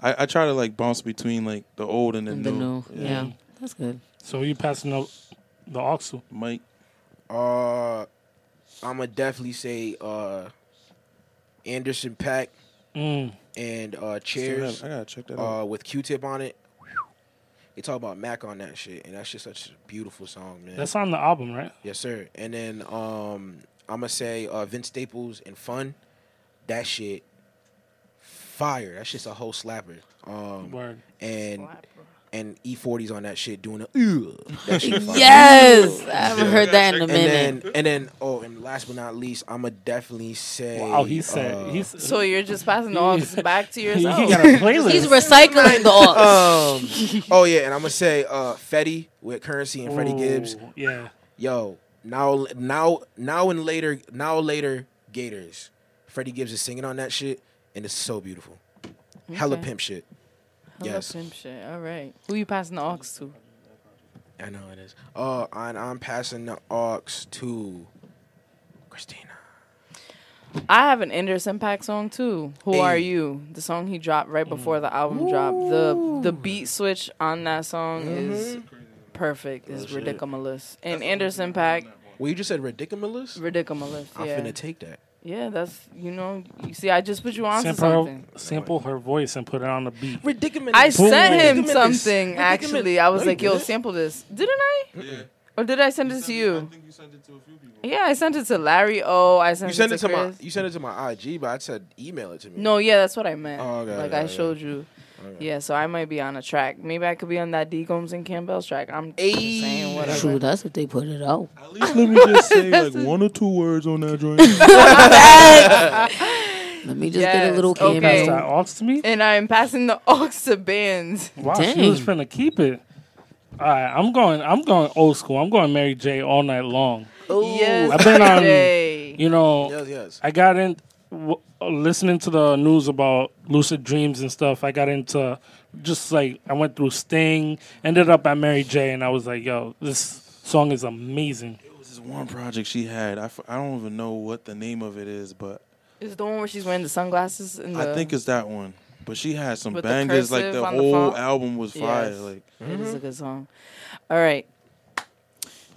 I, I try to like bounce between like the old and the, and the new. new. Yeah. yeah, that's good. So you passing up the aux, Mike? Uh, I'ma definitely say uh, Anderson .Paak. Mm. and uh, chairs I gotta check that uh, out. With Q-Tip on it. They talk about Mac on that shit, and that's just such a beautiful song, man. That's on the album, right? Yes, sir. And then um, I'm going to say uh, Vince Staples and Fun. That shit, fire. That shit's a whole slapper. Um, Word. And... Slapper. And E forty's on that shit doing a that shit. Yes, I haven't heard that in a minute. And then, and then, oh, and last but not least, I'ma definitely say. Wow, he said. Uh, he's, so you're just passing the aux back to yourself. He got a playlist. He's recycling the aux. Um, oh yeah, and I'ma say uh, Fetty with Currency and Freddie Gibbs. Yeah. Yo, now, now, now and later, now later, Gators. Freddie Gibbs is singing on that shit, and it's so beautiful. Okay. Hella pimp shit. I yes. Pimp shit. All right. Who you passing the aux to? I know it is. Oh, and I'm passing the aux to Christina. I have an Anderson Impact song too. Who hey. Are You? The song he dropped right before mm. the album Ooh. dropped. The the beat switch on that song mm-hmm. is perfect. It's oh, ridiculous. And that's Anderson Impact. Well, you just said ridiculous? Ridiculous. I'm yeah. finna take that. Yeah, that's, you know, you see, I just put you on sample to something. Her, sample her voice and put it on the beat. Ridiculous. I Boom. sent him something, actually. I was no, like, yo, didn't. sample this. Didn't I? Yeah. Or did I send you it to you? It, I think you sent it to a few people. Yeah, I sent it to Larry O. I sent you it, sent it to, to Chris. My, you sent it to my I G, but I said email it to me. No, yeah, that's what I meant. Oh, okay, like, yeah, I yeah. showed you. Okay. Yeah, so I might be on a track. Maybe I could be on that D Gomes and Campbell's track. I'm Ayy. just saying whatever. True, that's if they put it out. At least let me just say like one or two words on that joint. Let me just yes. get a little cameo. Okay. That aux to me? And I'm passing the aux to bands. Wow, Dang. she was finna keep it. All right, I'm going. I'm going old school. I'm going Mary J. all night long. Ooh. Yes, I've been on. You know, yes, yes. I got in. W- listening to the news about Lucid Dreams and stuff, I got into just like I went through Sting, ended up at Mary J, and I was like, yo, this song is amazing. It was this one project she had. I, f- I don't even know what the name of it is, but it's the one where she's wearing the sunglasses. And the I think it's that one. But she had some bangers. The like the whole the album was fire. Yes. Like mm-hmm. it was a good song. All right.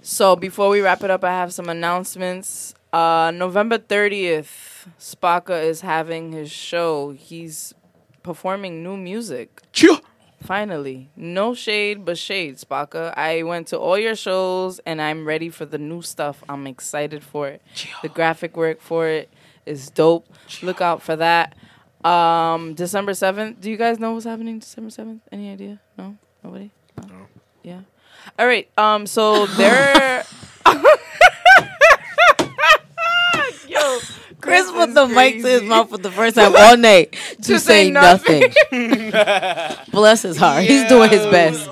So before we wrap it up, I have some announcements. Uh, November thirtieth, Spaka is having his show. He's performing new music. Chia! Finally. No shade, but shade, Spaka. I went to all your shows, and I'm ready for the new stuff. I'm excited for it. Chia. The graphic work for it is dope. Chia. Look out for that. Um, December seventh. Do you guys know what's happening December seventh? Any idea? No? Nobody? No. no. Yeah. All right. Um. So there... Yo, Chris this put the crazy. mic to his mouth for the first time all night to say nothing. nothing. Bless his heart. Yeah. He's doing his best.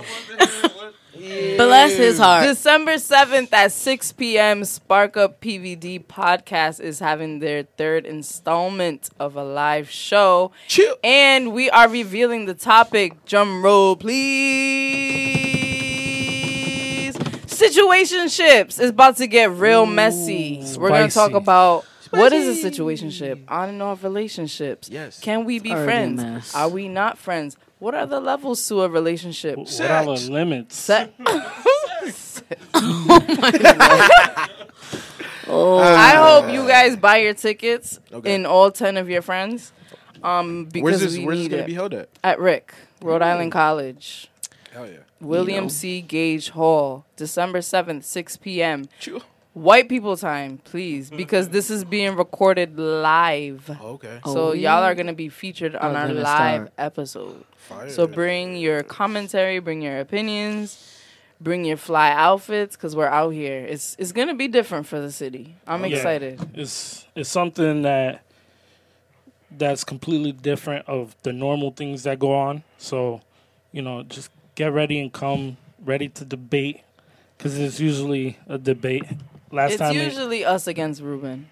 Yeah. Bless his heart. December seventh at six p.m., Spark Up P V D Podcast is having their third installment of a live show. Chill. And we are revealing the topic. Drum roll, please. Situationships is about to get real Ooh, messy. Spicy. We're going to talk about spicy. What is a situationship? On and off relationships. Yes. Can we be Already friends? Mess. Are we not friends? What are the levels to a relationship? What Sex. are the limits? Se- Sex. Oh, my God. oh. I hope you guys buy your tickets okay. in all ten of your friends. Um, because Where's this, where's this going to be held at? At Rick, Rhode mm-hmm. Island College. Hell yeah. William you know. C. Gage Hall, December seventh, six p.m. Chew. White people time, please, because this is being recorded live. Oh, okay. So oh, y'all are going to be featured on our live start. episode. Fire. So bring your commentary, bring your opinions, bring your fly outfits, because we're out here. It's it's going to be different for the city. I'm yeah. excited. It's it's something that that's completely different of the normal things that go on. So, you know, just... get ready and come ready to debate, because it's usually a debate. Last it's time it's usually it, us against Ruben.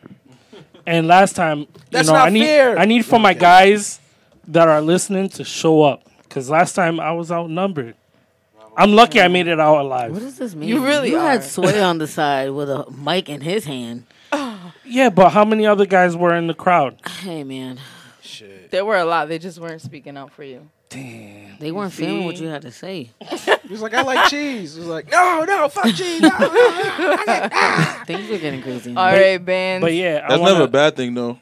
And last time, That's you know, not I need fair. I need for my guys that are listening to show up, because last time I was outnumbered. I'm lucky I made it out alive. What does this mean? You really you had Sway on the side with a mic in his hand. Yeah, but how many other guys were in the crowd? Hey man, shit, there were a lot. They just weren't speaking out for you. Damn. They weren't See? feeling what you had to say. He was like, I like cheese. He was like, no, no, fuck cheese. No, no, no, I like, ah. Things are getting crazy. All right, bands. But yeah, that's I wanna... never a bad thing, though.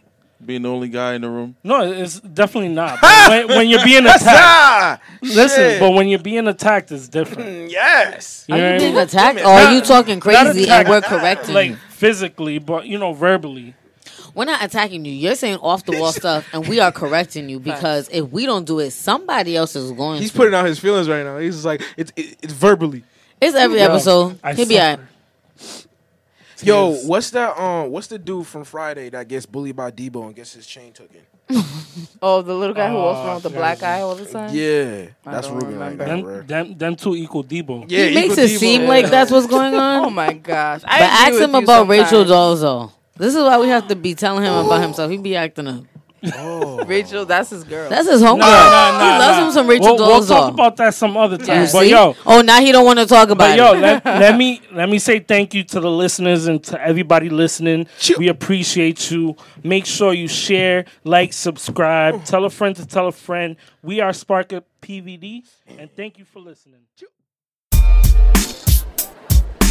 being the only guy in the room? No, it's definitely not. When, when you're being attacked, listen. Shit. But when you're being attacked, it's different. Yes. You know are you being attacked, or not, are you talking crazy and we're correcting like you? Physically, but you know, verbally. We're not attacking you. You're saying off the wall stuff, and we are correcting you because if we don't do it, somebody else is going. He's to. Putting out his feelings right now. He's just like it's it, it's verbally. It's every Yo, episode. I He'll suffer. Be all right. Yo, what's that? Um, what's the dude from Friday that gets bullied by Debo and gets his chain taken? Oh, the little guy who walks around with the black eye all the time. Yeah, I that's Ruben. Like that, them, bro. them, them two equal Debo. Yeah, he makes it Debo. seem yeah. like that's what's going on. Oh my gosh! I but ask him about sometimes. Rachel Dolezal. This is why we have to be telling him oh. about himself. He be acting up. Oh. Rachel, that's his girl. That's his homegirl. Nah, nah, nah, he loves nah. him some Rachel we'll, Dolezal. We'll talk about that some other time. But yo, oh, now he don't want to talk about but yo, it. Yo, let, let me let me say thank you to the listeners and to everybody listening. Chew. We appreciate you. Make sure you share, like, subscribe, oh. tell a friend to tell a friend. We are Spark Up P V D, and thank you for listening. Chew.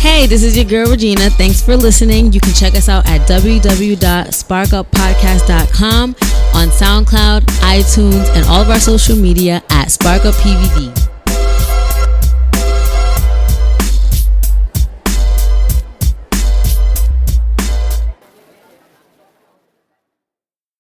Hey, this is your girl, Regina. Thanks for listening. You can check us out at w w w dot spark up podcast dot com, on SoundCloud, iTunes, and all of our social media at Spark Up P V D.